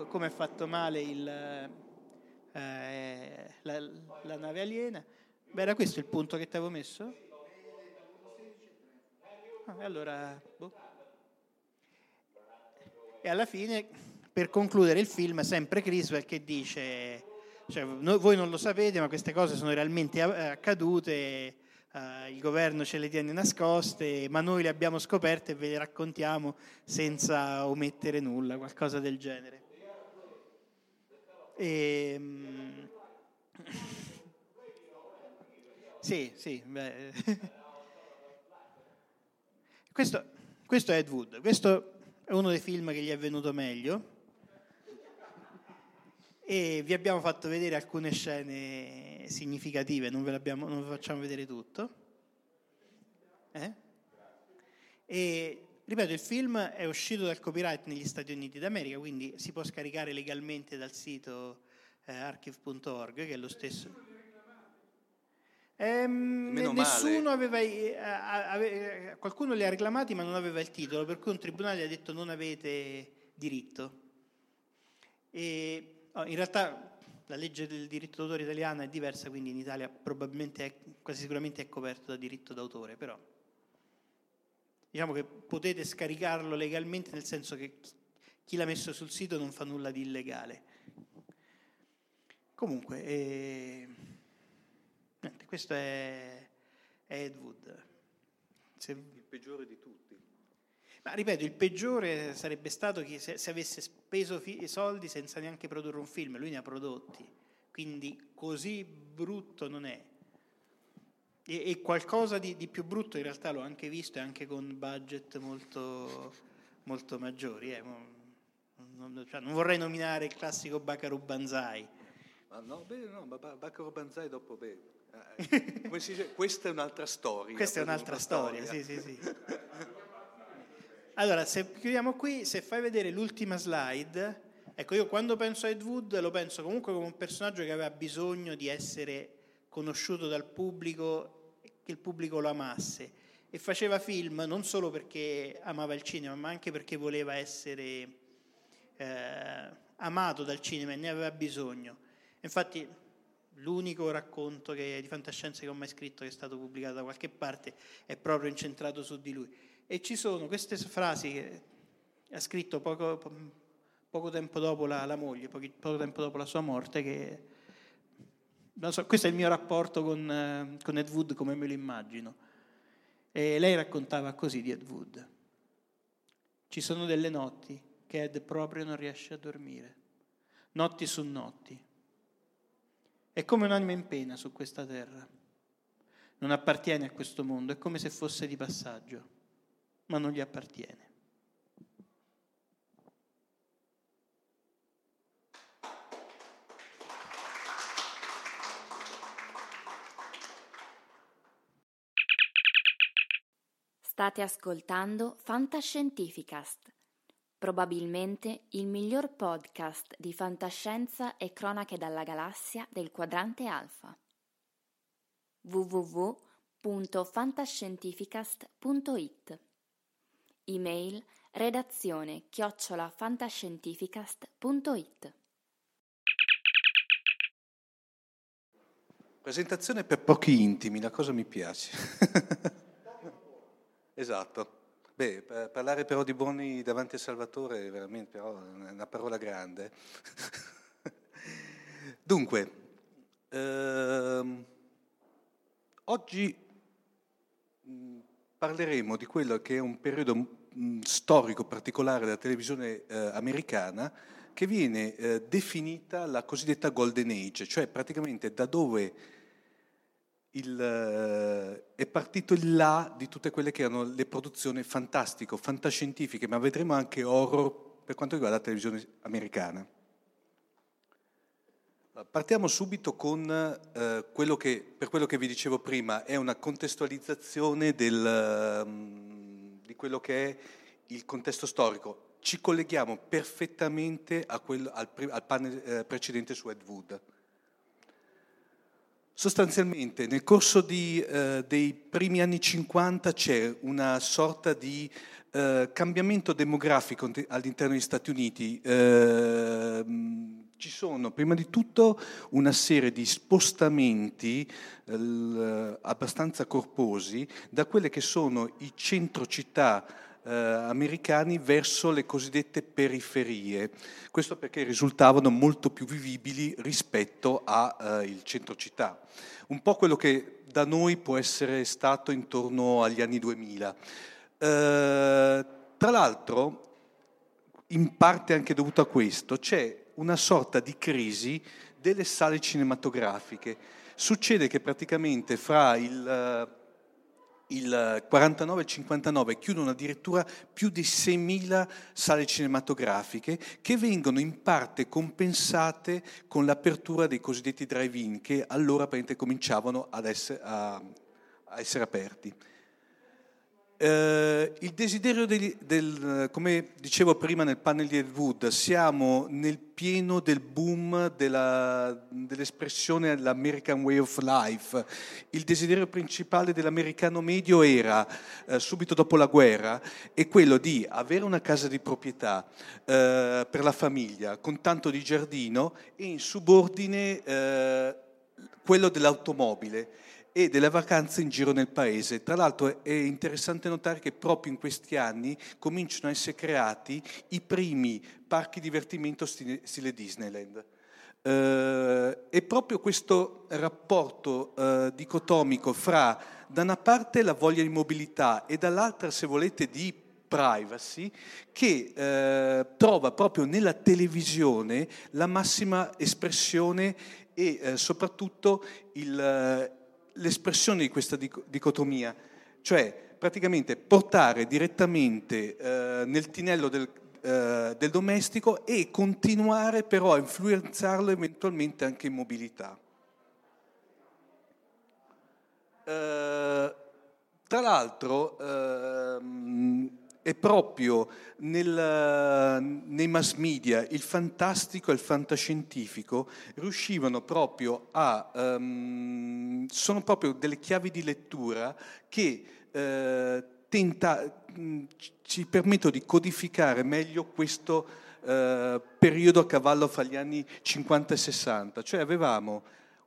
come è fatto male la nave aliena. Beh, era questo il punto che ti avevo messo? Allora, E alla fine per concludere il film sempre Criswell che dice, cioè, voi non lo sapete ma queste cose sono realmente accadute, il governo ce le tiene nascoste ma noi le abbiamo scoperte e ve le raccontiamo senza omettere nulla, qualcosa del genere. Sì, sì, beh. Questo è Ed Wood, questo è uno dei film che gli è venuto meglio e vi abbiamo fatto vedere alcune scene significative, non vi facciamo vedere tutto. E ripeto, il film è uscito dal copyright negli Stati Uniti d'America, quindi si può scaricare legalmente dal sito archive.org, che è lo stesso. Nessuno aveva, qualcuno li ha reclamati ma non aveva il titolo, per cui un tribunale ha detto non avete diritto. E, in realtà la legge del diritto d'autore italiana è diversa, quindi in Italia probabilmente quasi sicuramente è coperto da diritto d'autore, però diciamo che potete scaricarlo legalmente, nel senso che chi l'ha messo sul sito non fa nulla di illegale. Comunque questo è Ed Wood. Il peggiore di tutti. Ma ripeto, il peggiore sarebbe stato che se avesse speso soldi senza neanche produrre un film, lui ne ha prodotti, quindi così brutto non è. E qualcosa di più brutto in realtà l'ho anche visto, e anche con budget molto, molto maggiori. Non vorrei nominare il classico Buckaroo Banzai. Ma no, Buckaroo Banzai dopo bene. Questa è un'altra storia. Sì. Allora, se chiudiamo qui, se fai vedere l'ultima slide, ecco, io quando penso a Ed Wood lo penso comunque come un personaggio che aveva bisogno di essere conosciuto dal pubblico, che il pubblico lo amasse, e faceva film non solo perché amava il cinema ma anche perché voleva essere amato dal cinema e ne aveva bisogno. Infatti l'unico racconto di fantascienza che ho mai scritto, che è stato pubblicato da qualche parte, è proprio incentrato su di lui. E ci sono queste frasi che ha scritto poco tempo dopo la moglie, poco tempo dopo la sua morte, che non so, questo è il mio rapporto con Ed Wood come me lo immagino. E lei raccontava così di Ed Wood: ci sono delle notti che Ed proprio non riesce a dormire, notti su notti. È come un'anima in pena su questa terra. Non appartiene a questo mondo, è come se fosse di passaggio, ma non gli appartiene. State ascoltando Fantascientificast, probabilmente il miglior podcast di fantascienza e cronache dalla galassia del quadrante alfa. www.fantascientificast.it. Email redazione@fantascientificast.it. Presentazione per pochi intimi, la cosa mi piace. Esatto. Beh, parlare però di buoni davanti a Salvatore è veramente però una parola grande. Dunque, oggi parleremo di quello che è un periodo storico particolare della televisione americana, che viene definita la cosiddetta Golden Age, cioè praticamente da dove è partito il là di tutte quelle che erano le produzioni fantascientifiche, ma vedremo anche horror per quanto riguarda la televisione americana. Partiamo subito con quello che vi dicevo prima, è una contestualizzazione di quello che è il contesto storico. Ci colleghiamo perfettamente al panel precedente su Ed Wood. Sostanzialmente nel corso dei primi anni 50 c'è una sorta di cambiamento demografico all'interno degli Stati Uniti. Ci sono prima di tutto una serie di spostamenti abbastanza corposi da quelle che sono i centro città americani verso le cosiddette periferie. Questo perché risultavano molto più vivibili rispetto al centro città. Un po' quello che da noi può essere stato intorno agli anni 2000. Tra l'altro, in parte anche dovuto a questo, c'è una sorta di crisi delle sale cinematografiche. Succede che praticamente fra il 49 e il 59 chiudono addirittura più di 6.000 sale cinematografiche che vengono in parte compensate con l'apertura dei cosiddetti drive-in che allora apparentemente cominciavano a essere aperti. Il desiderio come dicevo prima nel panel di Ed Wood, siamo nel pieno del boom dell'espressione l'American Way of Life. Il desiderio principale dell'americano medio era, subito dopo la guerra, è quello di avere una casa di proprietà per la famiglia, con tanto di giardino, e in subordine quello dell'automobile e delle vacanze in giro nel paese. Tra l'altro è interessante notare che proprio in questi anni cominciano a essere creati i primi parchi divertimento stile Disneyland. E proprio questo rapporto dicotomico fra da una parte la voglia di mobilità e dall'altra, se volete, di privacy, che trova proprio nella televisione la massima espressione e soprattutto l'espressione di questa dicotomia, cioè praticamente portare direttamente nel tinello del domestico e continuare però a influenzarlo eventualmente anche in mobilità. Tra l'altro è proprio nei mass media il fantastico e il fantascientifico riuscivano proprio sono proprio delle chiavi di lettura che ci permettono di codificare meglio questo periodo a cavallo fra gli anni 50 e 60, cioè avevamo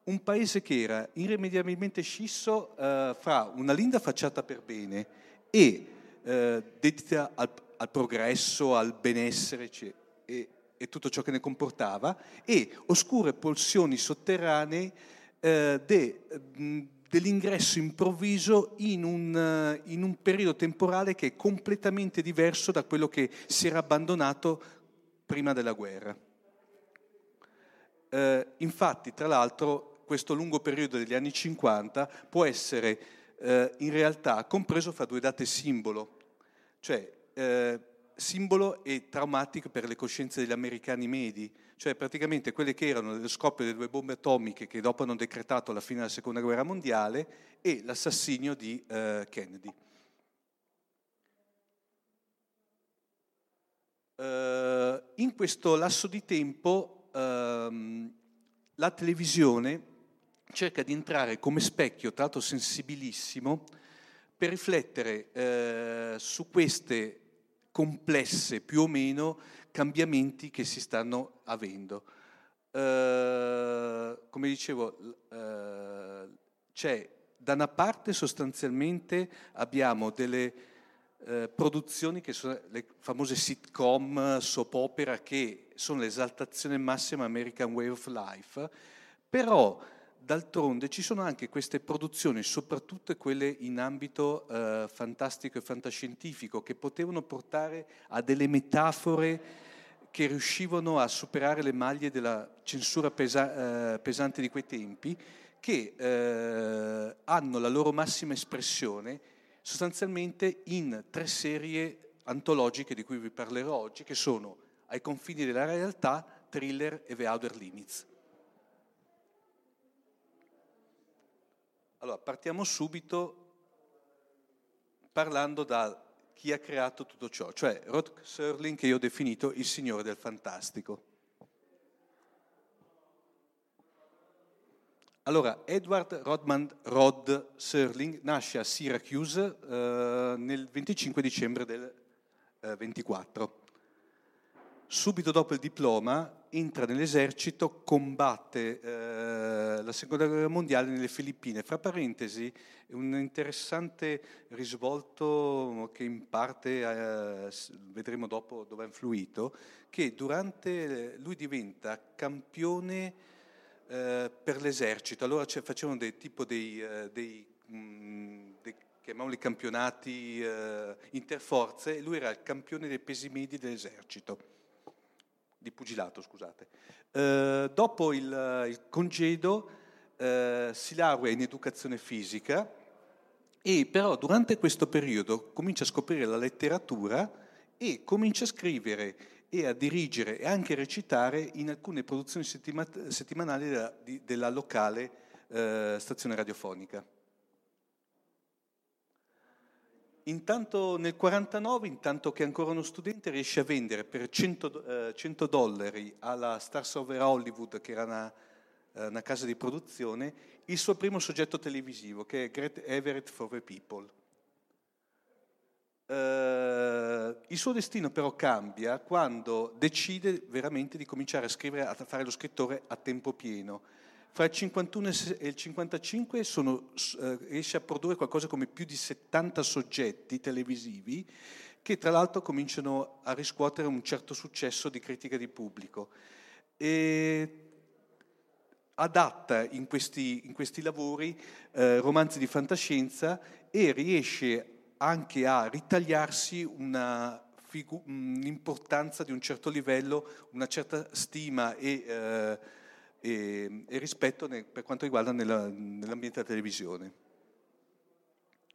un paese che era irrimediabilmente scisso fra una linda facciata per bene e dedita al progresso, al benessere e tutto ciò che ne comportava, e oscure pulsioni sotterranee dell'ingresso improvviso in un periodo temporale che è completamente diverso da quello che si era abbandonato prima della guerra. Infatti, tra l'altro, questo lungo periodo degli anni 50 può essere in realtà compreso fra due date simbolo, cioè simbolo e traumatico per le coscienze degli americani medi, cioè praticamente quelle che erano lo scoppio delle due bombe atomiche che dopo hanno decretato la fine della seconda guerra mondiale e l'assassinio di Kennedy. In questo lasso di tempo la televisione cerca di entrare come specchio, tra l'altro sensibilissimo, per riflettere su queste complesse, più o meno, cambiamenti che si stanno avendo. Come dicevo, c'è da una parte sostanzialmente abbiamo delle produzioni che sono le famose sitcom, soap opera, che sono l'esaltazione massima American Way of Life, però d'altronde ci sono anche queste produzioni, soprattutto quelle in ambito fantastico e fantascientifico, che potevano portare a delle metafore che riuscivano a superare le maglie della censura pesante di quei tempi, che hanno la loro massima espressione sostanzialmente in 3 serie antologiche di cui vi parlerò oggi, che sono Ai confini della realtà, Thriller e The Outer Limits. Allora, partiamo subito parlando da chi ha creato tutto ciò, cioè Rod Serling, che io ho definito il signore del fantastico. Allora, Edward Rodman Rod Serling nasce a Syracuse nel 25 dicembre del 24. Subito dopo il diploma entra nell'esercito, combatte la Seconda Guerra Mondiale nelle Filippine. Fra parentesi, un interessante risvolto che in parte vedremo dopo dove ha influito, che durante lui diventa campione per l'esercito. Allora facevano dei tipo dei chiamavano i campionati interforze, e lui era il campione dei pesi medi dell'esercito. Di pugilato, scusate. Dopo il congedo si laurea in educazione fisica, e però durante questo periodo comincia a scoprire la letteratura e comincia a scrivere e a dirigere e anche a recitare in alcune produzioni settimanali della locale stazione radiofonica. Intanto nel 49, intanto che è ancora uno studente, riesce a vendere per $100 alla Star Trek Hollywood, che era una casa di produzione, il suo primo soggetto televisivo, che è Great Everett for the People. Il suo destino però cambia quando decide veramente di cominciare a scrivere, a fare lo scrittore a tempo pieno. Fra il 51 e il 55 riesce a produrre qualcosa come più di 70 soggetti televisivi, che tra l'altro cominciano a riscuotere un certo successo di critica di pubblico. E adatta in questi lavori romanzi di fantascienza, e riesce anche a ritagliarsi un'importanza di un certo livello, una certa stima e rispetto per quanto riguarda nell'ambiente della televisione.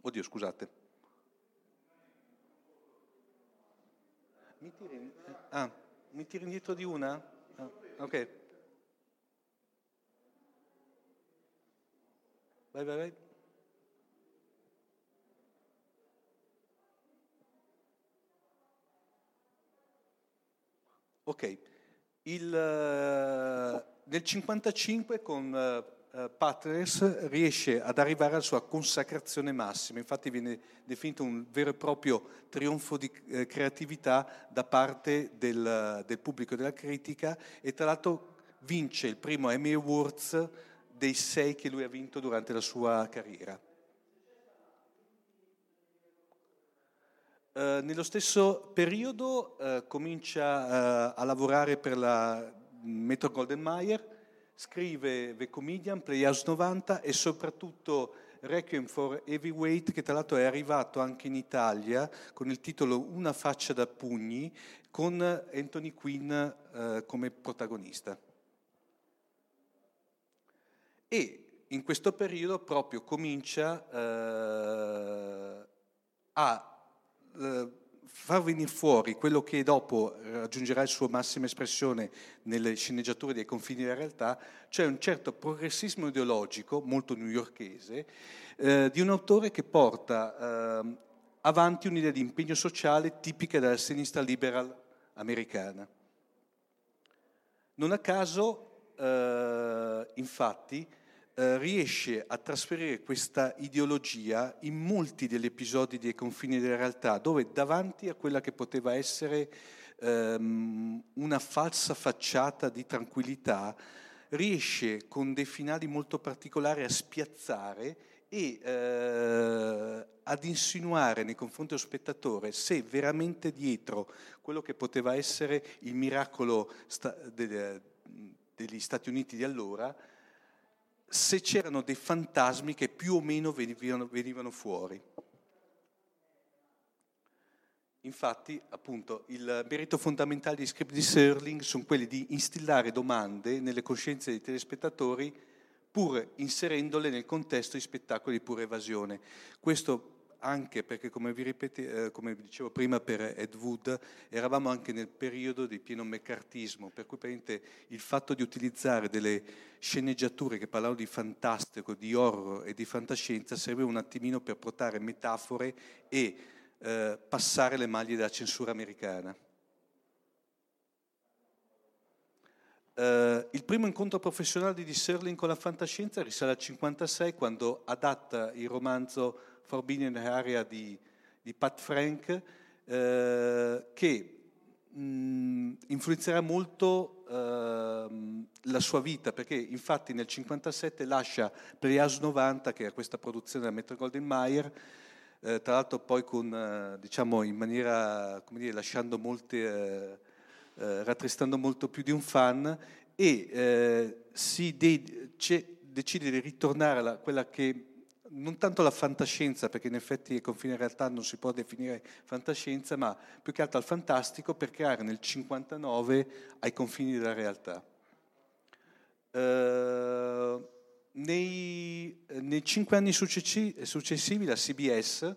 Oddio, scusate. Mi tiri indietro di una? Ah, ok. Vai. Ok. Nel 1955 con Partners riesce ad arrivare alla sua consacrazione massima, infatti viene definito un vero e proprio trionfo di creatività da parte del pubblico e della critica, e tra l'altro vince il primo Emmy Awards dei 6 che lui ha vinto durante la sua carriera. Nello stesso periodo comincia a lavorare per la Metro Golden Mayer, scrive The Comedian, Playhouse 90 e soprattutto Requiem for Heavyweight, che tra l'altro è arrivato anche in Italia con il titolo Una faccia da pugni, con Anthony Quinn come protagonista. E in questo periodo proprio comincia a far venire fuori quello che dopo raggiungerà il suo massima espressione nelle sceneggiature di Ai confini della realtà, cioè un certo progressismo ideologico molto newyorkese di un autore che porta avanti un'idea di impegno sociale tipica della sinistra liberal americana. Non a caso, infatti, riesce a trasferire questa ideologia in molti degli episodi dei confini della realtà, dove davanti a quella che poteva essere una falsa facciata di tranquillità, riesce con dei finali molto particolari a spiazzare e ad insinuare nei confronti dello spettatore se veramente dietro quello che poteva essere il miracolo degli Stati Uniti di allora, se c'erano dei fantasmi che più o meno venivano fuori. Infatti, appunto, il merito fondamentale dei script di Serling sono quelli di instillare domande nelle coscienze dei telespettatori, pur inserendole nel contesto di spettacoli di pura evasione. Questo anche perché, come dicevo prima per Ed Wood, eravamo anche nel periodo di pieno mccarthyismo, per cui il fatto di utilizzare delle sceneggiature che parlavano di fantastico, di horror e di fantascienza serviva un attimino per portare metafore e passare le maglie della censura americana. Il primo incontro professionale di Serling con la fantascienza risale al 1956, quando adatta il romanzo Forbidden Area di Pat Frank, che influenzerà molto la sua vita, perché infatti nel 57 lascia per Playhouse 90, che era questa produzione della Metro Golden Mayer, tra l'altro poi con, diciamo, in maniera, come dire, lasciando molte, rattristando molto più di un fan, e si decide di ritornare a quella che non tanto la fantascienza, perché in effetti Ai confini della realtà non si può definire fantascienza, ma più che altro al fantastico, per creare nel 59 Ai confini della realtà. Nei 5 anni successivi la CBS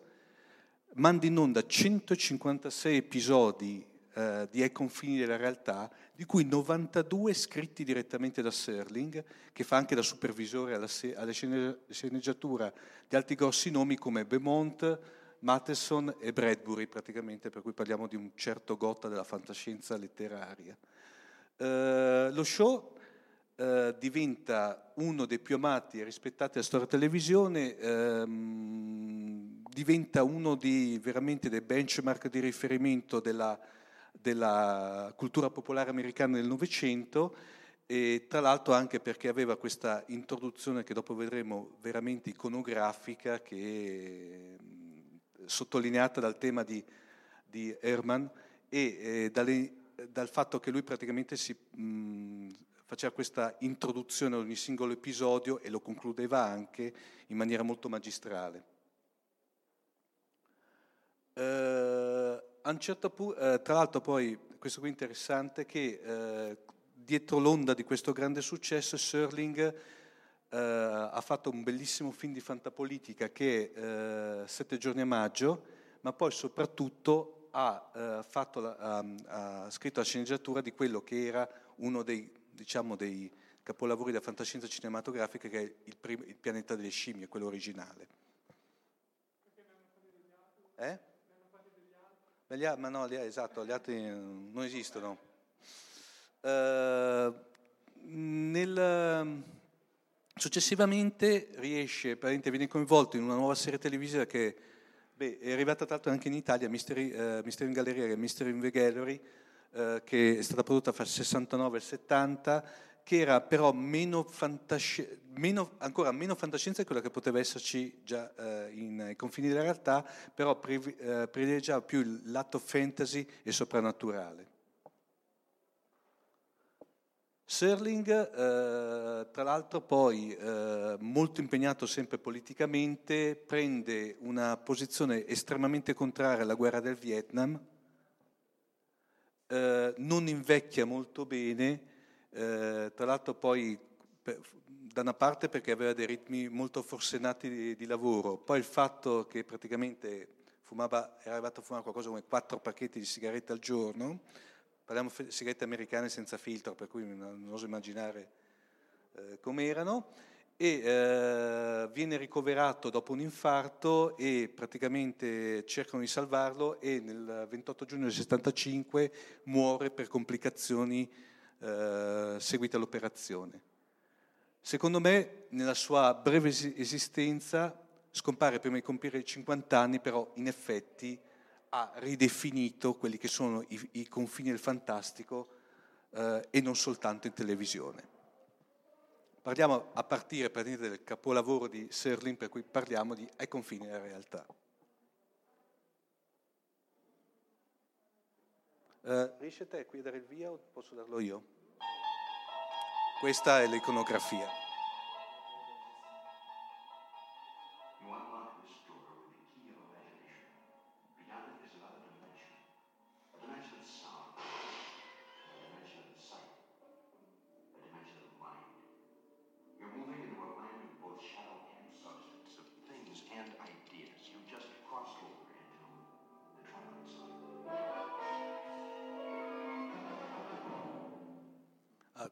manda in onda 156 episodi di Ai confini della realtà, di cui 92 scritti direttamente da Serling, che fa anche da supervisore alla sceneggiatura di altri grossi nomi come Beaumont, Matheson e Bradbury, praticamente, per cui parliamo di un certo Gotta della fantascienza letteraria. Lo show diventa uno dei più amati e rispettati della storia televisione, diventa uno veramente dei benchmark di riferimento della cultura popolare americana del Novecento, e tra l'altro anche perché aveva questa introduzione che dopo vedremo veramente iconografica, che sottolineata dal tema di Herman e dal fatto che lui praticamente faceva questa introduzione ad ogni singolo episodio e lo concludeva anche in maniera molto magistrale. Tra l'altro poi, questo qui è interessante, che dietro l'onda di questo grande successo Serling ha fatto un bellissimo film di fantapolitica che è 7 giorni a maggio, ma poi soprattutto ha scritto la sceneggiatura di quello che era uno dei capolavori della fantascienza cinematografica, che è il pianeta delle scimmie, quello originale. Ma no, esatto, gli altri non esistono. Successivamente viene coinvolto in una nuova serie televisiva che è arrivata tra l'altro anche in Italia, Misteri in Galleria, che è Mystery in the Gallery, che è stata prodotta fra il 69 e il 70, che era però ancora meno fantascienza di quella che poteva esserci già in confini della realtà, però privilegiava più il lato fantasy e soprannaturale. Serling, tra l'altro poi, molto impegnato sempre politicamente, prende una posizione estremamente contraria alla guerra del Vietnam, non invecchia molto bene, tra l'altro poi da una parte perché aveva dei ritmi molto forsennati di lavoro, poi il fatto che praticamente era arrivato a fumare qualcosa come 4 pacchetti di sigarette al giorno, parliamo di sigarette americane senza filtro, per cui non oso immaginare com'erano, e viene ricoverato dopo un infarto e praticamente cercano di salvarlo, e nel 28 giugno del 75 muore per complicazioni seguita l'operazione. Secondo me, nella sua breve esistenza, scompare prima di compiere i 50 anni, però in effetti ha ridefinito quelli che sono i confini del fantastico, e non soltanto in televisione. Parliamo a partire del capolavoro di Serling, per cui parliamo di Ai confini della realtà. Riesci te qui a dare il via o posso darlo io? Questa è l'iconografia.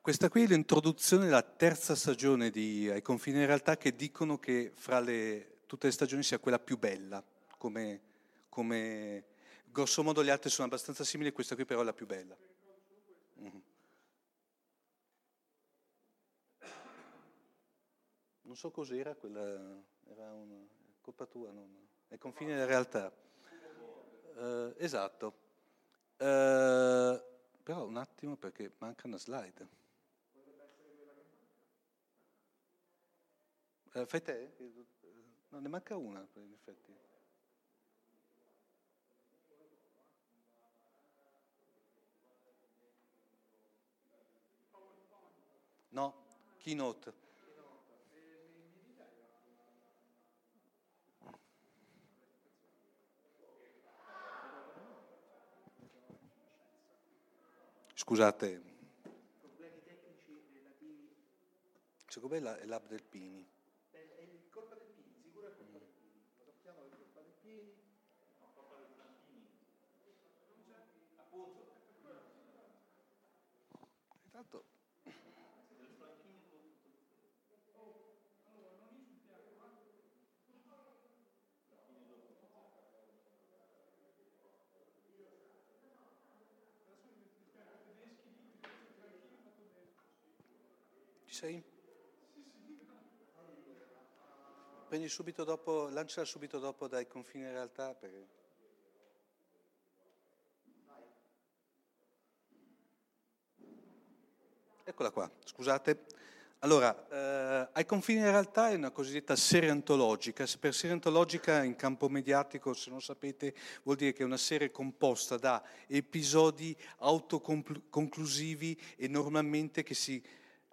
Questa qui è l'introduzione della terza stagione di Ai confini della realtà, che dicono che fra tutte le stagioni sia quella più bella, come grosso modo le altre sono abbastanza simili, questa qui però è la più bella. Non so cos'era quella, era una colpa tua, non? Ai confini della realtà. Esatto. Però un attimo, perché manca una slide. Fai te? No, ne manca una, in effetti. No, keynote. Scusate. Problemi tecnici relativi. Secondo me è l'app del Pini. È colpa del Pini, sicuro è colpa del Pini. Lo sappiamo che è colpa del Pini. No, colpa del Pini. Appunto. Intanto. Sei? Prendi subito dopo, lanciala subito dopo dai confini in realtà, perché... Eccola qua, scusate. Allora, Ai confini in realtà è una cosiddetta serie antologica. Per serie antologica in campo mediatico, se non sapete, vuol dire che è una serie composta da episodi autoconclusivi e normalmente che si...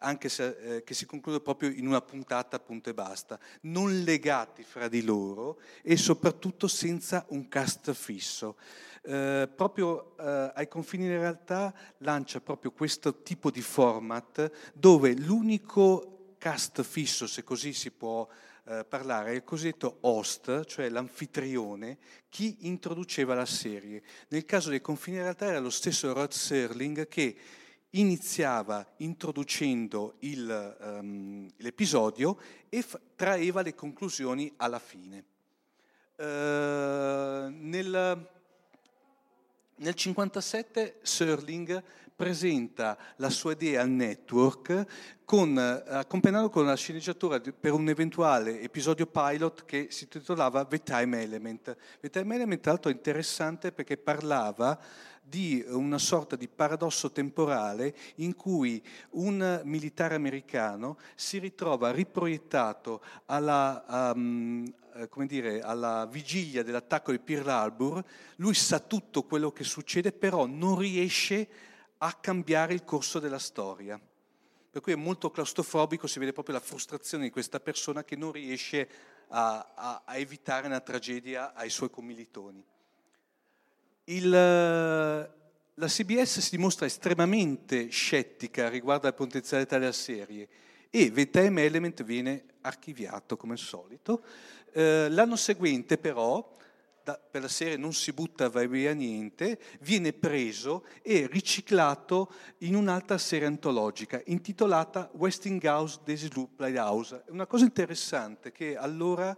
anche se che si conclude proprio in una puntata, punto e basta, non legati fra di loro e soprattutto senza un cast fisso. Proprio Ai confini in realtà lancia proprio questo tipo di format dove l'unico cast fisso, se così si può parlare, è il cosiddetto host, cioè l'anfitrione, chi introduceva la serie. Nel caso dei confini in realtà era lo stesso Rod Serling che iniziava introducendo l'episodio e traeva le conclusioni alla fine. Nel 1957 Serling presenta la sua idea al network accompagnando con la sceneggiatura per un eventuale episodio pilot che si titolava The Time Element. The Time Element, tra l'altro, è interessante perché parlava di una sorta di paradosso temporale in cui un militare americano si ritrova riproiettato alla vigilia dell'attacco di Pearl Harbor. Lui sa tutto quello che succede, però non riesce a cambiare il corso della storia. Per cui è molto claustrofobico, si vede proprio la frustrazione di questa persona che non riesce a evitare una tragedia ai suoi commilitoni. La CBS si dimostra estremamente scettica riguardo alle potenzialità della serie e The Time Element viene archiviato come al solito. L'anno seguente però, per la serie non si butta via niente, viene preso e riciclato in un'altra serie antologica intitolata Westinghouse Daisy Loop Playhouse. Una cosa interessante che allora...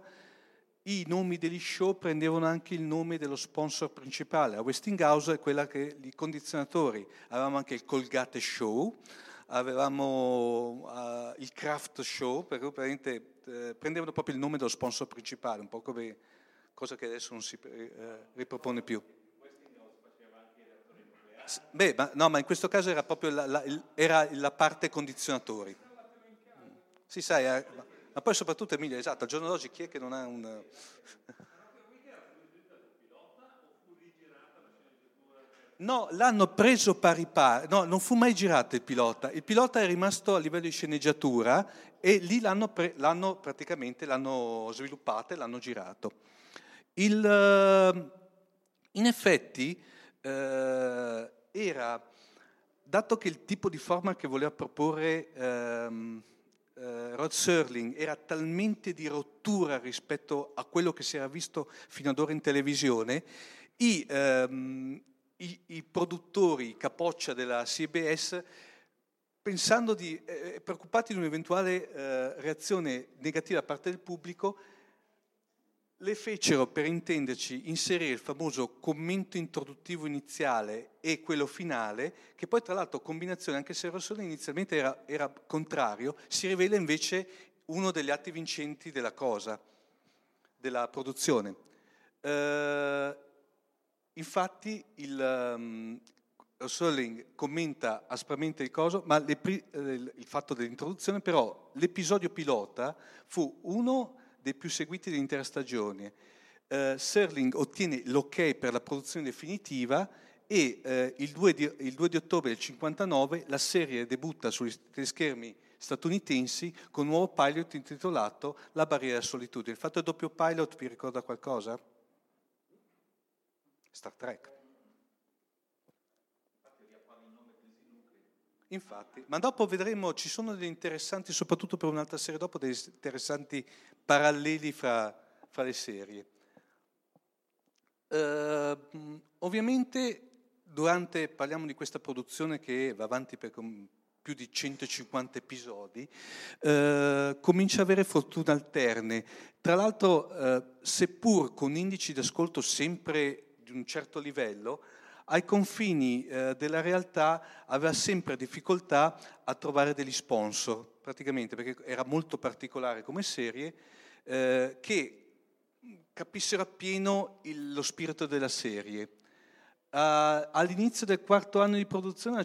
i nomi degli show prendevano anche il nome dello sponsor principale. A Westinghouse è quella che i condizionatori, avevamo anche il Colgate Show, avevamo il Kraft Show, per cui prendevano proprio il nome dello sponsor principale, un po' come cosa che adesso non si ripropone più. Ma in questo caso era proprio la parte condizionatori. Sì, sai... Ma poi soprattutto Emilio, esatto, al giorno d'oggi chi è che non ha un... No, l'hanno preso pari pari, no, non fu mai girato il pilota. Il pilota è rimasto a livello di sceneggiatura e lì l'hanno sviluppato e l'hanno girato. In effetti era, dato che il tipo di format che voleva proporre... Rod Serling era talmente di rottura rispetto a quello che si era visto fino ad ora in televisione, i produttori capoccia della CBS, pensando preoccupati di un'eventuale reazione negativa da parte del pubblico, le fecero, per intenderci, inserire il famoso commento introduttivo iniziale e quello finale, che poi tra l'altro combinazione, anche se Rossoni inizialmente era contrario, si rivela invece uno degli atti vincenti della produzione. Infatti Serling commenta aspramente il coso, ma il fatto dell'introduzione, però l'episodio pilota fu uno dei più seguiti dell'intera stagione. Serling ottiene l'ok per la produzione definitiva e il 2 di ottobre del 59 la serie debutta sugli schermi statunitensi con un nuovo pilot intitolato La barriera della solitudine. Il fatto del doppio pilot vi ricorda qualcosa? Star Trek. Infatti, ma dopo vedremo, ci sono degli interessanti, soprattutto per un'altra serie dopo, degli interessanti paralleli fra le serie. Ovviamente parliamo di questa produzione che va avanti per più di 150 episodi, comincia a avere fortune alterne. Tra l'altro, seppur con indici di ascolto sempre di un certo livello, Ai confini della realtà aveva sempre difficoltà a trovare degli sponsor, praticamente, perché era molto particolare come serie, che capissero appieno lo spirito della serie. All'inizio del quarto anno di produzione la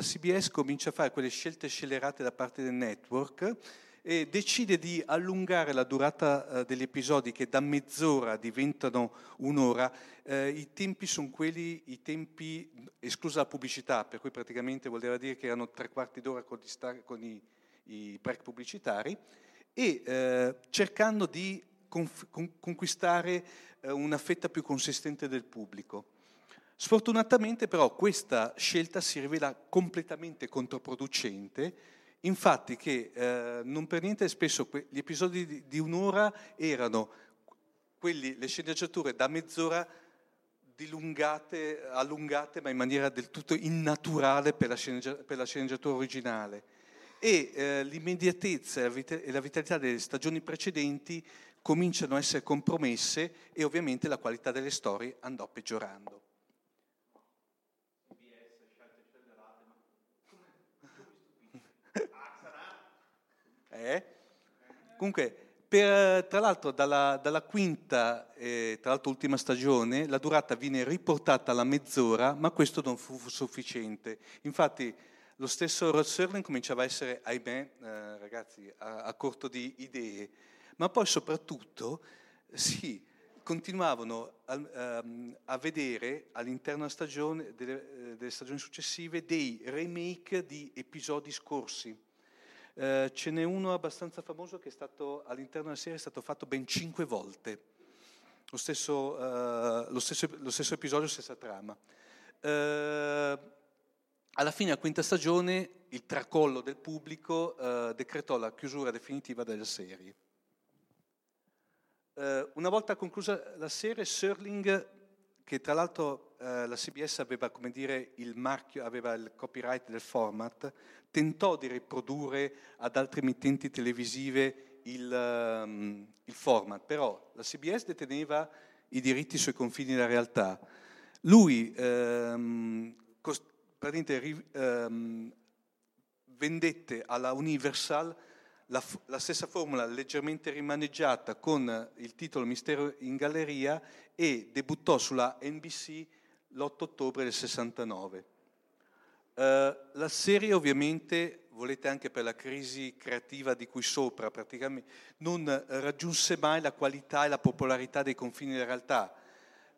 CBS comincia a fare quelle scelte scellerate da parte del network e decide di allungare la durata degli episodi, che da mezz'ora diventano un'ora. I tempi sono quelli, esclusa la pubblicità, per cui praticamente voleva dire che erano 3/4 d'ora con i break pubblicitari, e cercando di conquistare una fetta più consistente del pubblico. Sfortunatamente però questa scelta si rivela completamente controproducente. Infatti che non per niente spesso gli episodi di un'ora erano le sceneggiature da mezz'ora allungate, ma in maniera del tutto innaturale per la sceneggiatura originale. E l'immediatezza e la vitalità delle stagioni precedenti cominciano a essere compromesse e ovviamente la qualità delle storie andò peggiorando. Comunque, tra l'altro dalla quinta e tra l'altro ultima stagione la durata viene riportata alla mezz'ora, ma questo non fu sufficiente. Infatti lo stesso Rod Serling cominciava a essere, ahimè, ragazzi, a corto di idee, ma poi soprattutto continuavano a vedere all'interno delle stagioni successive dei remake di episodi scorsi. Ce n'è uno abbastanza famoso che è stato all'interno della serie, è stato fatto ben 5 volte lo stesso episodio, stessa trama. Alla fine della quinta stagione il tracollo del pubblico decretò la chiusura definitiva della serie. Una volta conclusa la serie, Serling, che tra l'altro la CBS aveva, come dire, il marchio, aveva il copyright del format, tentò di riprodurre ad altre emittenti televisive il format, però la CBS deteneva i diritti sui confini della realtà. Lui vendette alla Universal la stessa formula leggermente rimaneggiata con il titolo Mistero in Galleria e debuttò sulla NBC l'8 ottobre del 69. La serie, ovviamente, volete anche per la crisi creativa di cui sopra, praticamente non raggiunse mai la qualità e la popolarità dei confini della realtà,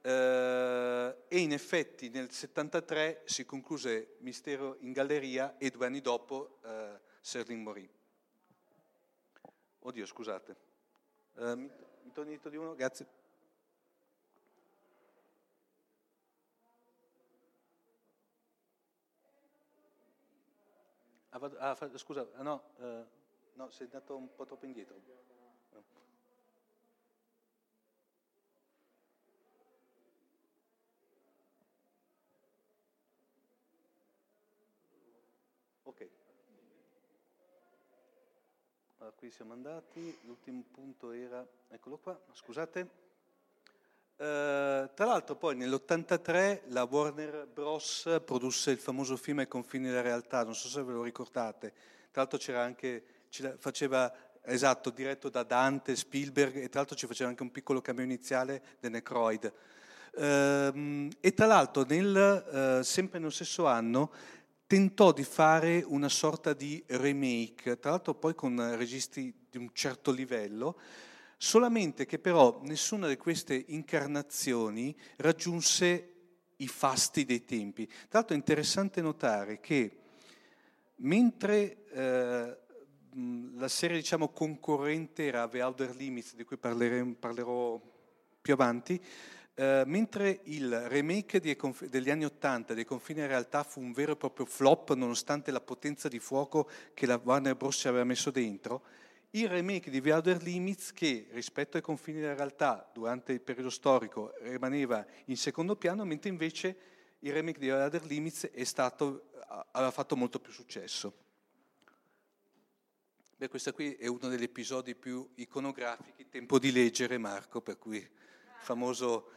e in effetti nel 73 si concluse Mistero in Galleria e 2 anni dopo Serling morì. Oddio, scusate, mi torni dietro di uno, grazie. Scusa, no, sei andato un po' troppo indietro. Ok. Allora, qui siamo andati, l'ultimo punto era, eccolo qua, scusate. Tra l'altro poi nell'83 la Warner Bros. Produsse il famoso film Ai confini della realtà, non so se ve lo ricordate, tra l'altro c'era anche, diretto da Dante Spielberg, e tra l'altro ci faceva anche un piccolo cameo iniziale del Necroid. E tra l'altro, sempre nello stesso anno, tentò di fare una sorta di remake, tra l'altro poi con registi di un certo livello, solamente che però nessuna di queste incarnazioni raggiunse i fasti dei tempi. Tra l'altro è interessante notare che mentre la serie, diciamo, concorrente era The Outer Limits, di cui parlerò più avanti, mentre il remake degli anni '80 dei Confini della realtà fu un vero e proprio flop, nonostante la potenza di fuoco che la Warner Bros. Aveva messo dentro, il remake di The Outer Limits, che rispetto ai Confini della realtà durante il periodo storico rimaneva in secondo piano, mentre invece il remake di The Outer Limits aveva fatto molto più successo. Beh, questo qui è uno degli episodi più iconografici, tempo di leggere, Marco, per cui famoso,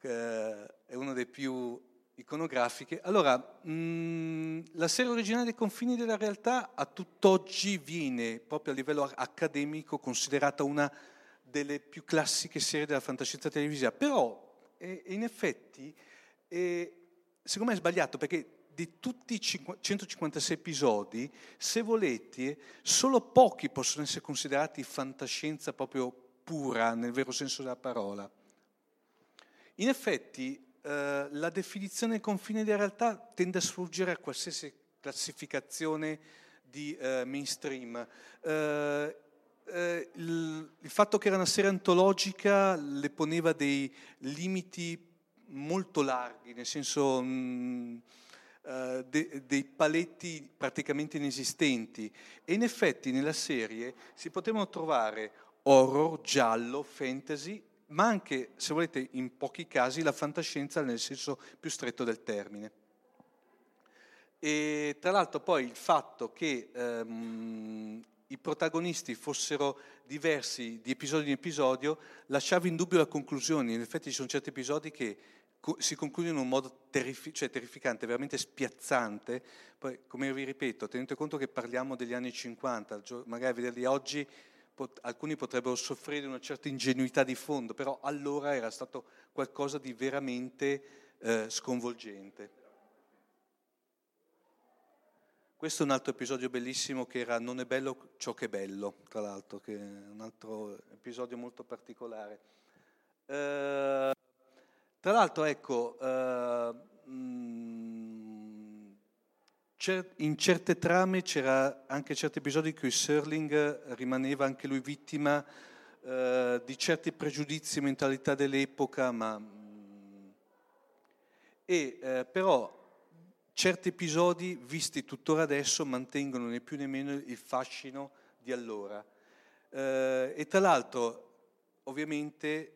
è uno dei più iconografiche. Allora, la serie originale dei Confini della realtà a tutt'oggi viene, proprio a livello accademico, considerata una delle più classiche serie della fantascienza televisiva, però in effetti secondo me è sbagliato, perché di tutti i 156 episodi, se volete, solo pochi possono essere considerati fantascienza proprio pura, nel vero senso della parola. In effetti la definizione del confine della realtà tende a sfuggire a qualsiasi classificazione di mainstream. Il fatto che era una serie antologica le poneva dei limiti molto larghi, nel senso dei paletti praticamente inesistenti, e in effetti nella serie si potevano trovare horror, giallo, fantasy, ma anche, se volete, in pochi casi la fantascienza nel senso più stretto del termine. E tra l'altro poi il fatto che i protagonisti fossero diversi di episodio in episodio lasciava in dubbio la conclusione. In effetti ci sono certi episodi che si concludono in un modo terrificante, veramente spiazzante. Poi, come vi ripeto, tenendo conto che parliamo degli anni 50, magari a vederli oggi alcuni potrebbero soffrire una certa ingenuità di fondo, però allora era stato qualcosa di veramente sconvolgente. Questo è un altro episodio bellissimo, che era Non è bello ciò che è bello, tra l'altro, che è un altro episodio molto particolare. Tra l'altro, ecco, in certe trame c'era anche certi episodi in cui Serling rimaneva anche lui vittima di certi pregiudizi e mentalità dell'epoca, però certi episodi visti tuttora adesso mantengono né più né meno il fascino di allora. E tra l'altro, ovviamente,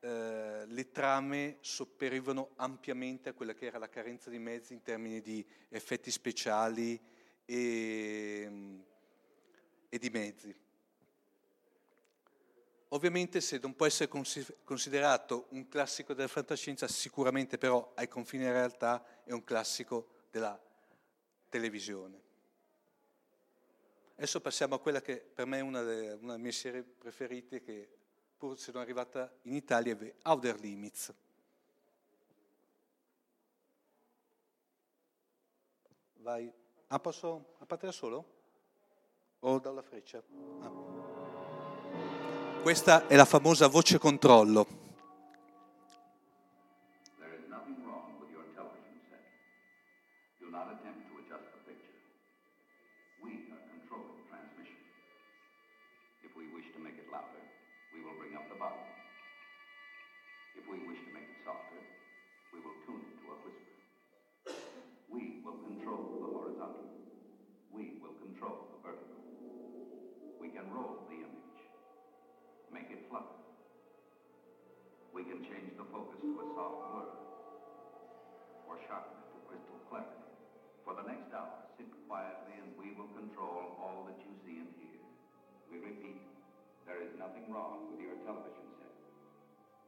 le trame sopperivano ampiamente a quella che era la carenza di mezzi in termini di effetti speciali e di mezzi. Ovviamente, se non può essere considerato un classico della fantascienza, sicuramente però Ai confini della realtà è un classico della televisione. Adesso passiamo a quella che per me è una delle mie serie preferite, che pur se non è arrivata in Italia, The Outer Limits. Vai. Ah, posso a partire solo? O dalla freccia? Ah. Questa è la famosa voce controllo. There is nothing wrong with your television set. Do not attempt to adjust the picture. We are controlling transmission. If we wish to make it louder, we will bring up the volume. If we wish to make it softer, we will tune it to a whisper. We will control the horizontal. We will control the vertical. We can roll the image, make it flutter. We can change the focus to a soft blur, or sharpen it to crystal clarity. For the next hour, sit quietly and we will control all that you see and hear. We repeat. There is nothing wrong with your television set.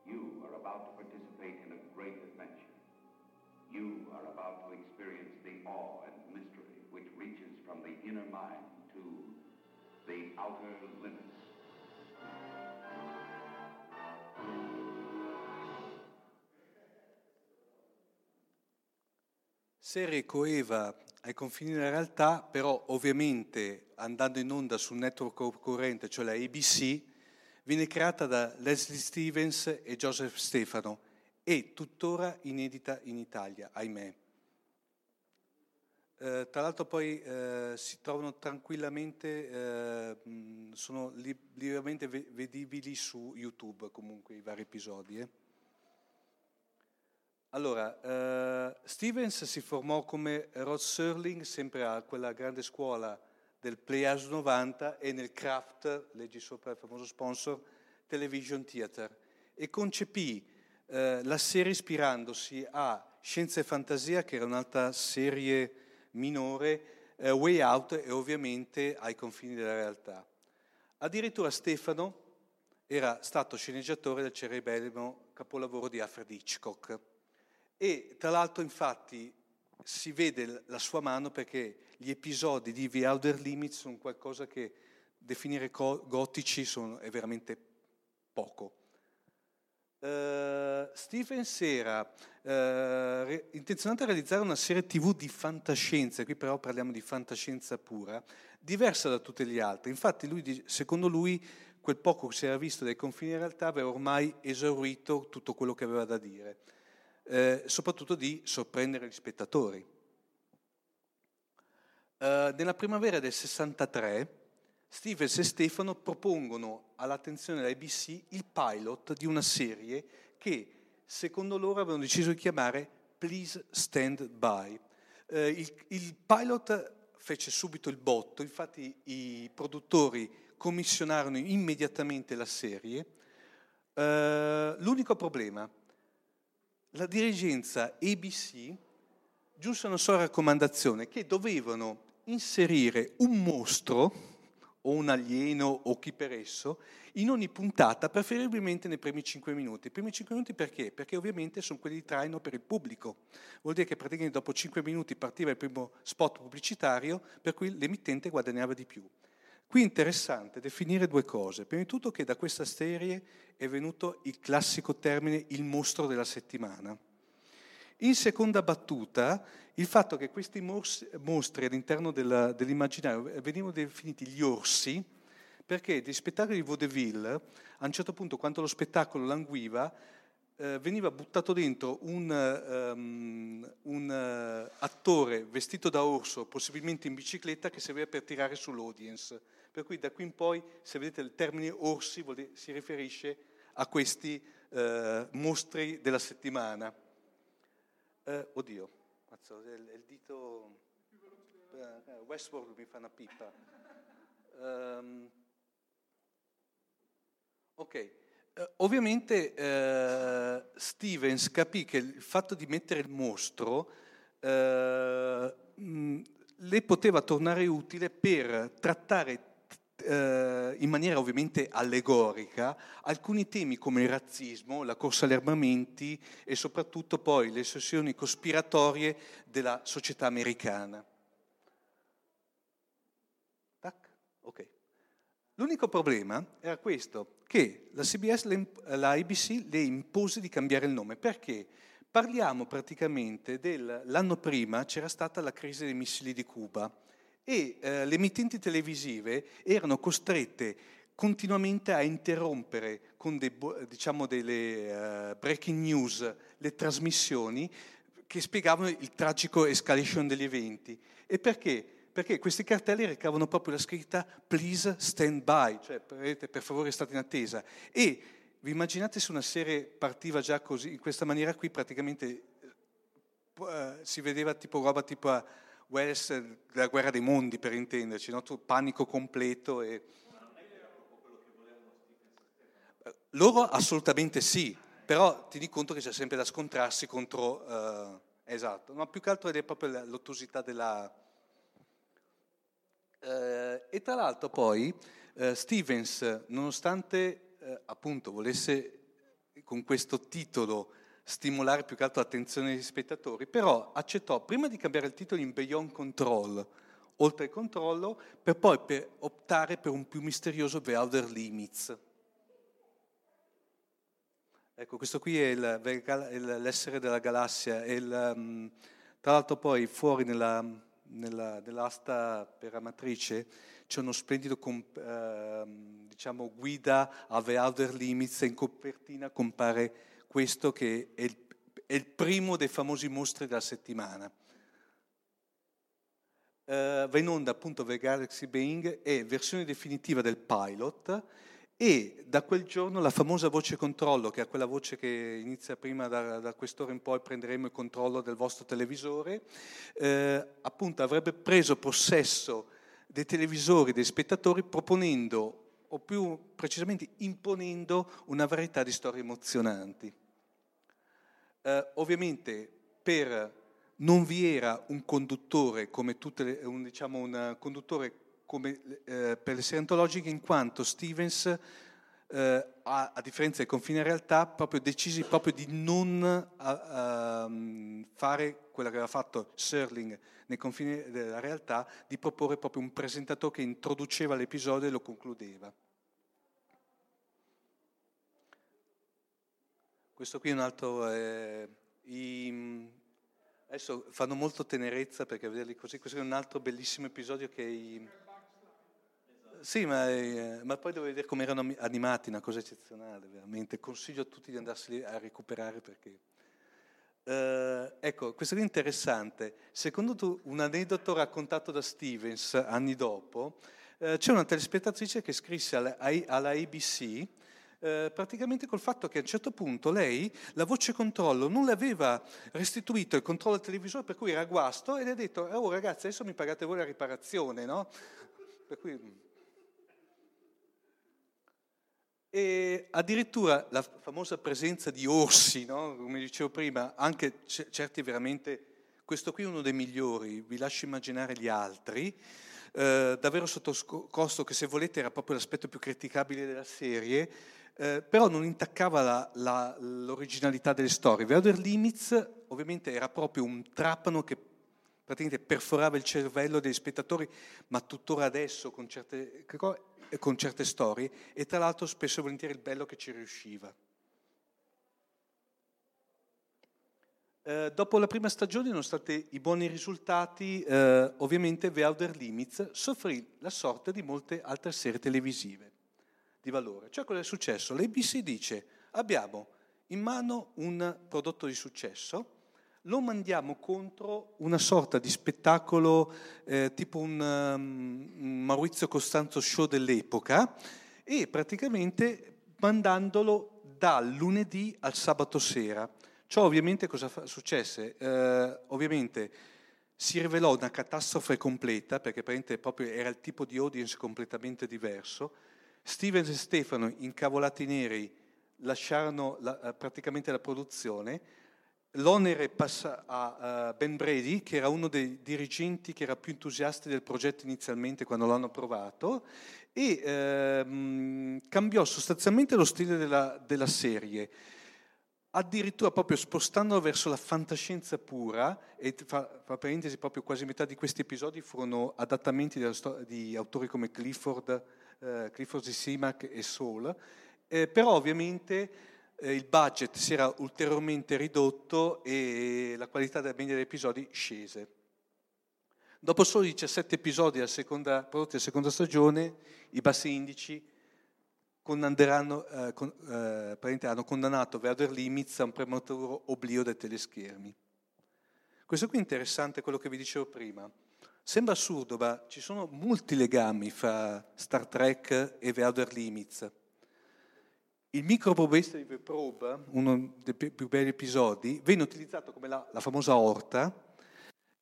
You are about to participate in a great adventure. You are about to experience the awe and mystery which reaches from the inner mind to the outer limits. Serie coeva ai confini della realtà, però ovviamente andando in onda sul network concorrente, cioè la ABC, viene creata da Leslie Stevens e Joseph Stefano e tuttora inedita in Italia, ahimè. Tra l'altro poi si trovano tranquillamente, sono liberamente vedibili su YouTube comunque i vari episodi. Allora, Stevens si formò come Rod Serling sempre a quella grande scuola del Playhouse 90 e nel Kraft, leggi sopra il famoso sponsor, Television Theater, e concepì la serie ispirandosi a Scienza e Fantasia, che era un'altra serie minore, Way Out e ovviamente Ai confini della realtà. Addirittura Stefano era stato sceneggiatore del cerebellum capolavoro di Alfred Hitchcock. E tra l'altro infatti si vede la sua mano perché gli episodi di The Outer Limits sono qualcosa che definire gotici è veramente poco. Stevens era intenzionato a realizzare una serie TV di fantascienza, qui però parliamo di fantascienza pura, diversa da tutte le altre. Infatti lui, secondo lui, quel poco che si era visto dai confini in realtà aveva ormai esaurito tutto quello che aveva da dire. Soprattutto di sorprendere gli spettatori. Nella primavera del 63 Stevens e Stefano propongono all'attenzione della ABC il pilot di una serie che secondo loro avevano deciso di chiamare Please Stand By. Il pilot fece subito il botto, infatti i produttori commissionarono immediatamente la serie. L'unico problema: la dirigenza ABC giunse a una sola raccomandazione, che dovevano inserire un mostro o un alieno o chi per esso in ogni puntata, preferibilmente nei primi 5 minuti. I primi 5 minuti perché? Perché ovviamente sono quelli di traino per il pubblico. Vuol dire che praticamente dopo 5 minuti partiva il primo spot pubblicitario, per cui l'emittente guadagnava di più. Qui è interessante definire due cose. Prima di tutto che da questa serie è venuto il classico termine il mostro della settimana. In seconda battuta, il fatto che questi mostri all'interno dell'immaginario venivano definiti gli orsi, perché dei spettacoli di vaudeville, a un certo punto, quando lo spettacolo languiva, veniva buttato dentro un attore vestito da orso, possibilmente in bicicletta, che serviva per tirare sull'audience. Per cui da qui in poi, se vedete il termine orsi, si riferisce a questi mostri della settimana. Oddio, mazzo, è il dito... Westworld mi fa una pipa. Ok. Ovviamente Stevens capì che il fatto di mettere il mostro le poteva tornare utile per trattare in maniera ovviamente allegorica alcuni temi come il razzismo, la corsa agli armamenti e soprattutto poi le ossessioni cospiratorie della società americana. Tac? Ok. L'unico problema era questo, che la CBS, la ABC le impose di cambiare il nome, perché parliamo praticamente dell'anno prima c'era stata la crisi dei missili di Cuba e le emittenti televisive erano costrette continuamente a interrompere con delle breaking news le trasmissioni che spiegavano il tragico escalation degli eventi. E perché? Perché questi cartelli recavano proprio la scritta Please Stand By, cioè per favore state in attesa. E vi immaginate se una serie partiva già così, in questa maniera qui, praticamente si vedeva tipo roba tipo Welles, la guerra dei mondi per intenderci, no? Panico completo. E... Loro assolutamente sì, però tieni conto che c'è sempre da scontrarsi contro... esatto, ma più che altro è proprio l'ottusità della... E tra l'altro poi Stevens, nonostante appunto volesse con questo titolo stimolare più che altro l'attenzione degli spettatori, però accettò prima di cambiare il titolo in Beyond Control, oltre il controllo, per poi optare per un più misterioso The Outer Limits. Ecco, questo qui è l'essere della galassia, è il Tra l'altro poi fuori nell'asta per Amatrice c'è uno splendido guida a The Outer Limits, e in copertina compare questo che è il primo dei famosi mostri della settimana. Va in onda appunto The Galaxy Being, è versione definitiva del pilot, e da quel giorno la famosa voce controllo, che è quella voce che inizia prima da quest'ora in poi prenderemo il controllo del vostro televisore, appunto avrebbe preso possesso dei televisori, dei spettatori, proponendo, o più precisamente imponendo, una varietà di storie emozionanti. Ovviamente non vi era un conduttore come per le serie antologiche, in quanto Stevens, a differenza del Confine Realtà, decise di non fare quella che aveva fatto Serling nel Confine della Realtà, di proporre proprio un presentatore che introduceva l'episodio e lo concludeva. Questo qui è un altro... Adesso fanno molto tenerezza perché vederli così. Questo è un altro bellissimo episodio che... Sì, ma poi devo vedere come erano animati, una cosa eccezionale, veramente. Consiglio a tutti di andarsi a recuperare perché... Ecco, questo qui è interessante. Secondo tu, un aneddoto raccontato da Stevens anni dopo, c'è una telespettatrice che scrisse alla ABC... praticamente col fatto che a un certo punto lei, la voce controllo, non le aveva restituito il controllo del televisore, per cui era guasto, e le ha detto: oh ragazzi, adesso mi pagate voi la riparazione, no? Per cui... E addirittura la famosa presenza di orsi, no? Come dicevo prima, anche certi veramente, questo qui è uno dei migliori, vi lascio immaginare gli altri. Davvero sotto costo, che se volete era proprio l'aspetto più criticabile della serie, però non intaccava l'originalità delle storie. The Outer Limits ovviamente era proprio un trapano che praticamente perforava il cervello degli spettatori, ma tuttora adesso con certe storie, e tra l'altro spesso e volentieri il bello che ci riusciva. Dopo la prima stagione, nonostante i buoni risultati, ovviamente The Outer Limits soffrì la sorte di molte altre serie televisive di valore. Cioè, cosa è successo? L'ABC dice: abbiamo in mano un prodotto di successo, lo mandiamo contro una sorta di spettacolo tipo un Maurizio Costanzo show dell'epoca, e praticamente mandandolo dal lunedì al sabato sera. Ciò ovviamente cosa successe? Ovviamente si rivelò una catastrofe completa, perché proprio era il tipo di audience completamente diverso. Stevens e Stefano, incavolati neri, lasciarono praticamente la produzione. L'onere passa a Ben Brady, che era uno dei dirigenti che era più entusiasta del progetto inizialmente quando l'hanno provato, e cambiò sostanzialmente lo stile della serie. Addirittura proprio spostandolo verso la fantascienza pura, e fra parentesi proprio quasi metà di questi episodi furono adattamenti di autori come Clifford di Simac e Saul, però ovviamente il budget si era ulteriormente ridotto e la qualità della media degli episodi scese. Dopo solo 17 episodi prodotti alla seconda stagione, i bassi indici hanno condannato The Outer Limits a un prematuro oblio dai teleschermi. Questo qui è interessante, quello che vi dicevo prima. Sembra assurdo, ma ci sono molti legami fra Star Trek e The Outer Limits. Il microprobeista di The Probe, uno dei più belli episodi, venne utilizzato come la famosa orta,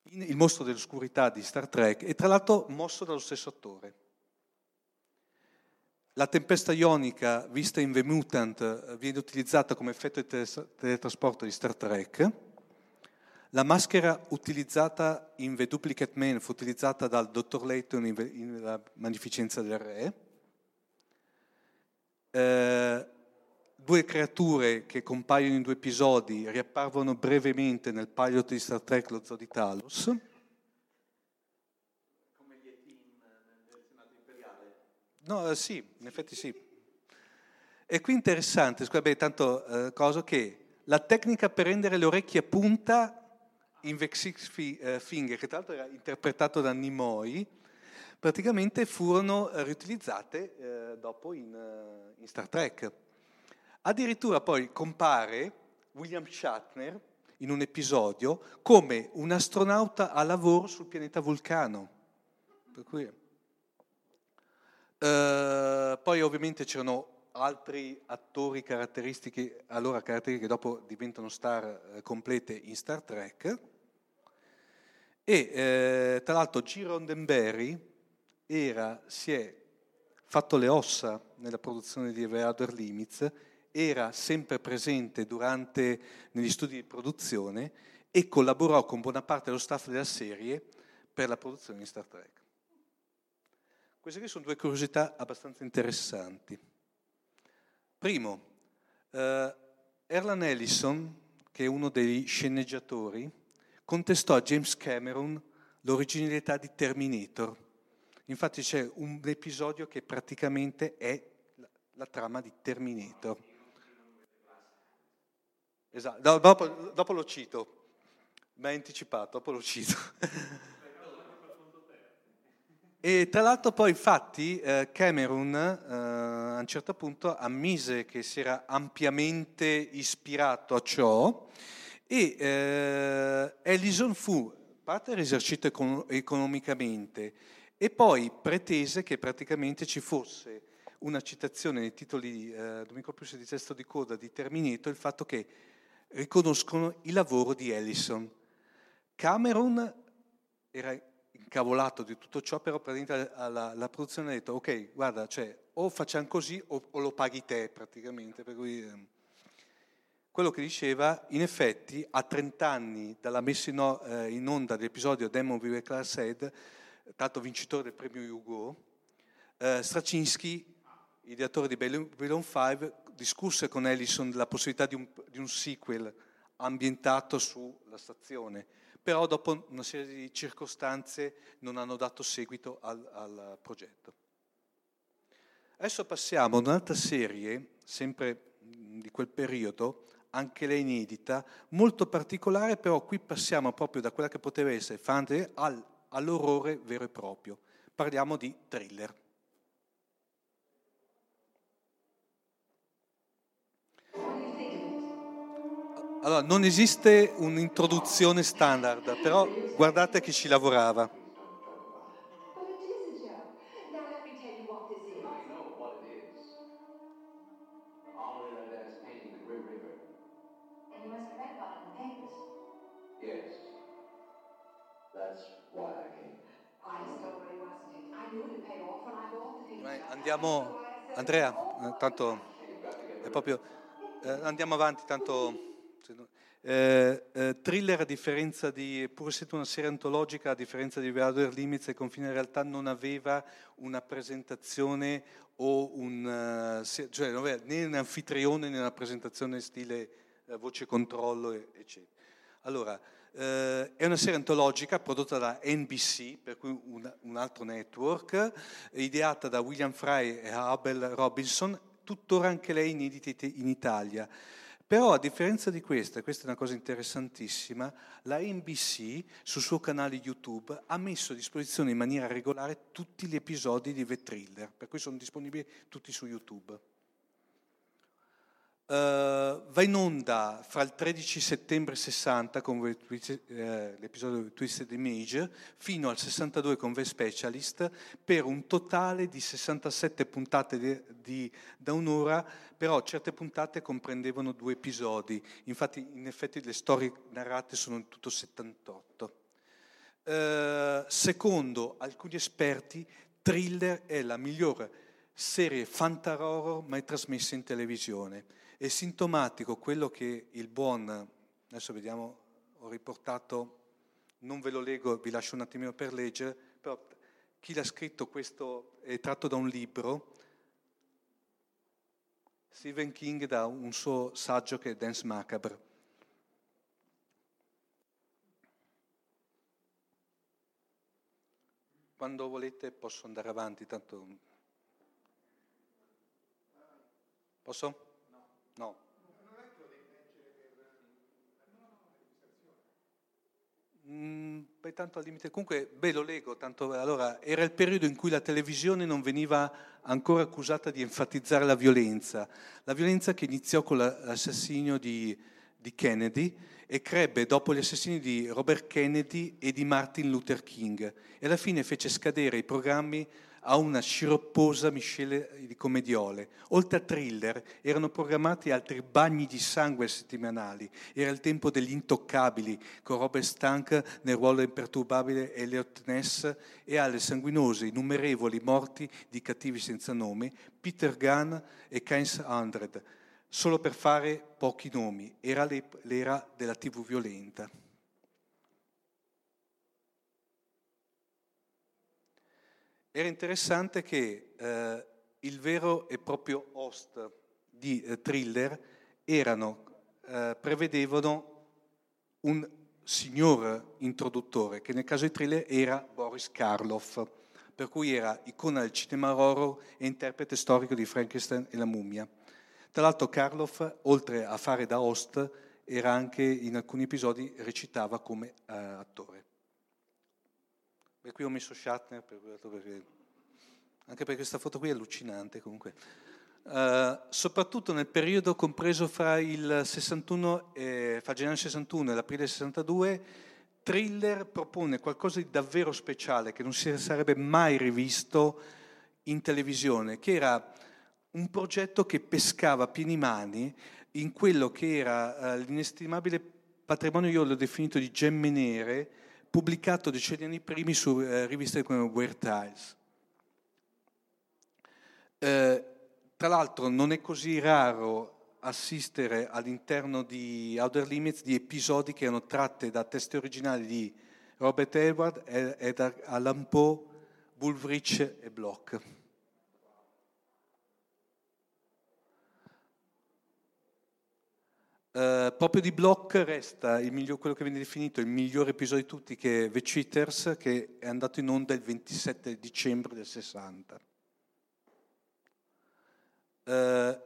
il mostro dell'oscurità di Star Trek, e tra l'altro mosso dallo stesso attore. La tempesta ionica, vista in The Mutant, viene utilizzata come effetto di teletrasporto di Star Trek. La maschera utilizzata in The Duplicate Man fu utilizzata dal Dottor Layton in La Magnificenza del Re. Due creature che compaiono in due episodi riapparvono brevemente nel pilot di Star Trek, lo Zoo di Talos. No, sì, in effetti sì. E qui interessante, tanto che la tecnica per rendere le orecchie a punta Finger, che tra l'altro era interpretato da Nimoy, praticamente furono riutilizzate dopo in Star Trek. Addirittura poi compare William Shatner in un episodio come un astronauta a lavoro sul pianeta Vulcano. Per cui, poi ovviamente c'erano altri attori caratteristiche che dopo diventano star complete in Star Trek, e tra l'altro G. Roddenberry si è fatto le ossa nella produzione di The Outer Limits, era sempre presente negli studi di produzione e collaborò con buona parte dello staff della serie per la produzione di Star Trek. Queste qui sono due curiosità abbastanza interessanti. Primo, Harlan Ellison, che è uno dei sceneggiatori, contestò a James Cameron l'originalità di Terminator. Infatti c'è un episodio che praticamente è la trama di Terminator. Esatto, dopo lo cito. Mi ha anticipato, dopo lo cito. E tra l'altro poi infatti Cameron a un certo punto ammise che si era ampiamente ispirato a ciò, e Ellison fu parte risarcito economicamente e poi pretese che praticamente ci fosse una citazione nei titoli Domenico Piusi di testo di coda di Terminator, il fatto che riconoscono il lavoro di Ellison. Cameron era incavolato di tutto ciò, però praticamente la produzione ha detto ok, guarda, cioè, o facciamo così o lo paghi te praticamente. Per cui, quello che diceva, in effetti, a 30 anni dalla messa in onda dell'episodio Demon We Were Class Ed, tanto vincitore del premio Hugo, Straczynski, ideatore di Babylon 5, discusse con Ellison la possibilità di un sequel ambientato sulla stazione. Però dopo una serie di circostanze non hanno dato seguito al progetto. Adesso passiamo ad un'altra serie, sempre di quel periodo, anche lei inedita, molto particolare, però qui passiamo proprio da quella che poteva essere fantasy all'orrore vero e proprio. Parliamo di Thriller. Allora, non esiste un'introduzione standard, però guardate chi ci lavorava. Andiamo, Andrea, tanto è proprio... andiamo avanti, tanto... Thriller, a differenza di, pur essendo una serie antologica, a differenza di The Outer Limits e Confini della realtà, non aveva una presentazione o cioè non aveva né un anfitrione né una presentazione stile voce controllo eccetera. Allora, è una serie antologica prodotta da NBC, per cui un altro network, ideata da William Fry e Abel Robinson, tuttora anche lei inedita in Italia. Però a differenza di questa è una cosa interessantissima, la NBC sul suo canale YouTube ha messo a disposizione in maniera regolare tutti gli episodi di The Thriller, per cui sono disponibili tutti su YouTube. Va in onda fra il 13 settembre 60 con l'episodio Twisted Image fino al 62 con The Specialist, per un totale di 67 puntate da un'ora, però certe puntate comprendevano 2 episodi, infatti in effetti le storie narrate sono in tutto 78. Secondo alcuni esperti, Thriller è la migliore serie fantaroro mai trasmessa in televisione. È sintomatico quello che il buon, adesso vediamo, ho riportato, non ve lo leggo, vi lascio un attimino per leggere, però chi l'ha scritto questo è tratto da un libro, Stephen King, da un suo saggio che è Dance Macabre. Quando volete posso andare avanti, tanto... Posso? No. Beh, tanto al limite, comunque, beh, lo leggo, tanto allora era il periodo in cui la televisione non veniva ancora accusata di enfatizzare la violenza che iniziò con l'assassinio di Kennedy e crebbe dopo gli assassini di Robert Kennedy e di Martin Luther King e alla fine fece scadere i programmi a una sciropposa miscela di commediole. Oltre a Thriller erano programmati altri bagni di sangue settimanali. Era il tempo degli Intoccabili, con Robert Stack nel ruolo imperturbabile Elliot Ness e alle sanguinose innumerevoli morti di cattivi senza nome, Peter Gunn e Keynes 100, solo per fare pochi nomi. Era l'era della TV violenta. Era interessante che il vero e proprio host di Thriller prevedevano un signor introduttore, che nel caso di Thriller era Boris Karloff, per cui era icona del cinema horror e interprete storico di Frankenstein e la mummia. Tra l'altro Karloff, oltre a fare da host, era anche in alcuni episodi recitava come attore. E qui ho messo Shatner, anche perché questa foto qui è allucinante comunque. Soprattutto nel periodo compreso fra il 61 fra gennaio 61 e l'aprile 62, Thriller propone qualcosa di davvero speciale che non si sarebbe mai rivisto in televisione, che era un progetto che pescava a pieni mani in quello che era l'inestimabile patrimonio, io l'ho definito di gemme nere, pubblicato decenni primi su riviste come Weird Tales. Tra l'altro non è così raro assistere all'interno di Outer Limits di episodi che erano tratte da testi originali di Robert Edward, Edgar Allan Poe, Bulfinch e Bloch. Proprio di Bloch resta quello che viene definito il miglior episodio di tutti, che è The Cheaters, che è andato in onda il 27 dicembre del 60.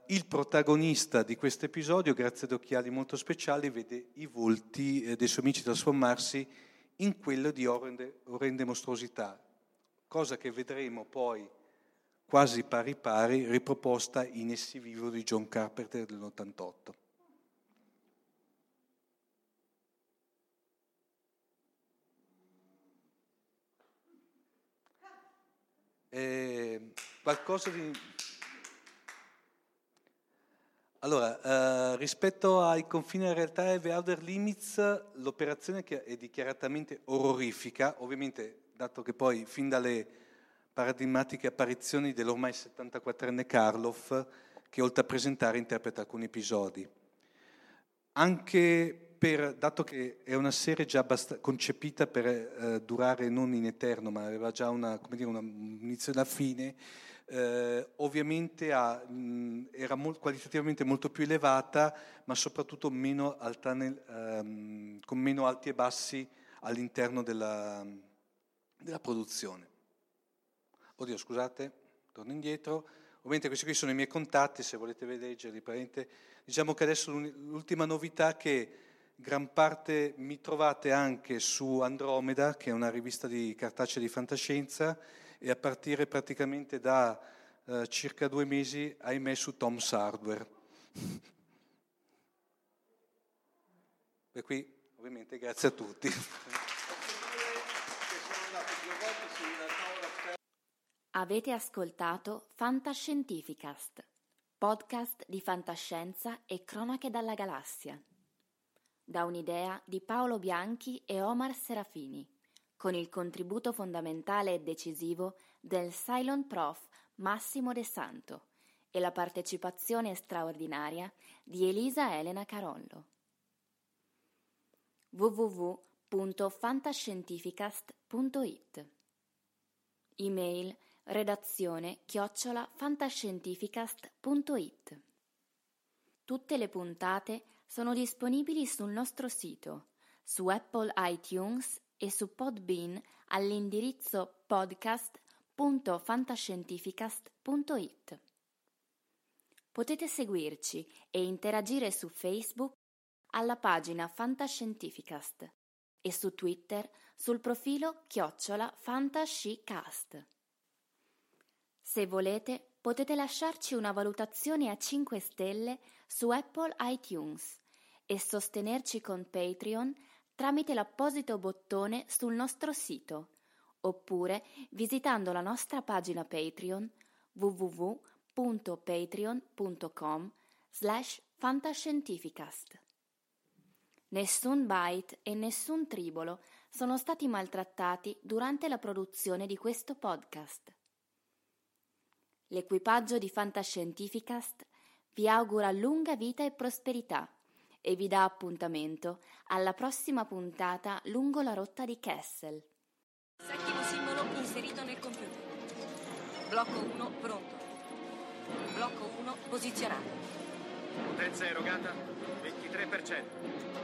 Il protagonista di questo episodio, grazie ad occhiali molto speciali, vede i volti dei suoi amici trasformarsi in quello di orrende mostruosità, cosa che vedremo poi quasi pari pari riproposta in Essi Vivo di John Carpenter dell'88. Allora, rispetto a Ai confini della realtà e The Outer Limits, l'operazione che è dichiaratamente orrorifica, ovviamente dato che poi fin dalle paradigmatiche apparizioni dell'ormai 74enne Karloff, che oltre a presentare interpreta alcuni episodi. Anche dato che è una serie già concepita per durare non in eterno, ma aveva già un inizio e una fine, ovviamente era qualitativamente molto più elevata, ma soprattutto meno alta con meno alti e bassi all'interno della produzione. Oddio, scusate, torno indietro. Ovviamente questi qui sono i miei contatti, se volete leggerli. Diciamo che adesso l'ultima novità è che gran parte mi trovate anche su Andromeda, che è una rivista di cartacea di fantascienza, e a partire praticamente da circa 2 mesi, ahimè, su Tom's Hardware. E qui, ovviamente, grazie a tutti. Avete ascoltato Fantascientificast, podcast di fantascienza e cronache dalla galassia. Da un'idea di Paolo Bianchi e Omar Serafini, con il contributo fondamentale e decisivo del Silent Prof Massimo De Santo e la partecipazione straordinaria di Elisa Elena Carollo. www.fantascientificast.it. Email redazione@fantascientificast.it. Tutte le puntate sono disponibili sul nostro sito, su Apple iTunes e su Podbean all'indirizzo podcast.fantascientificast.it. Potete seguirci e interagire su Facebook alla pagina Fantascientificast e su Twitter sul profilo @fantascicast. Se volete, potete lasciarci una valutazione a 5 stelle su Apple iTunes e sostenerci con Patreon tramite l'apposito bottone sul nostro sito, oppure visitando la nostra pagina Patreon www.patreon.com/fantascientificast. Nessun bite e nessun tribolo sono stati maltrattati durante la produzione di questo podcast. L'equipaggio di Fantascientificast vi augura lunga vita e prosperità e vi dà appuntamento alla prossima puntata lungo la rotta di Kessel. Sacchi di simbolo inserito nel computer. Blocco 1 pronto. Blocco 1 posizionato. Potenza erogata 23%.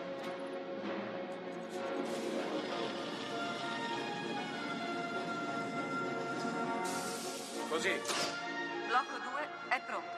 Così. Blocco 2 è pronto.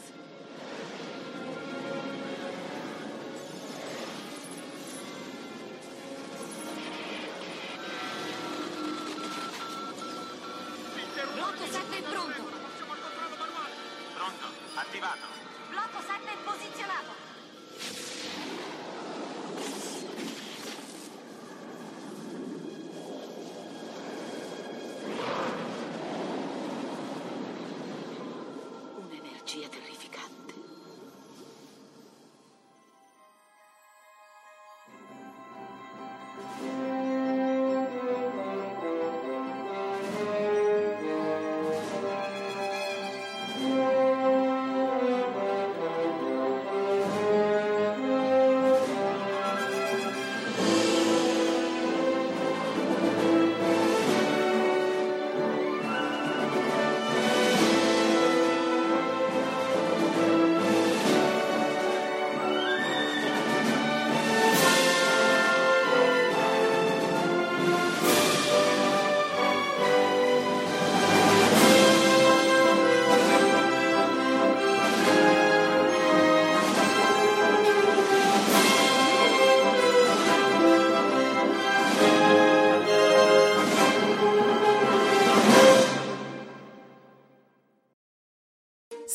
Blocco 7 è pronto. Pronto, attivato. Blocco 7 è posizionato. Terrificante.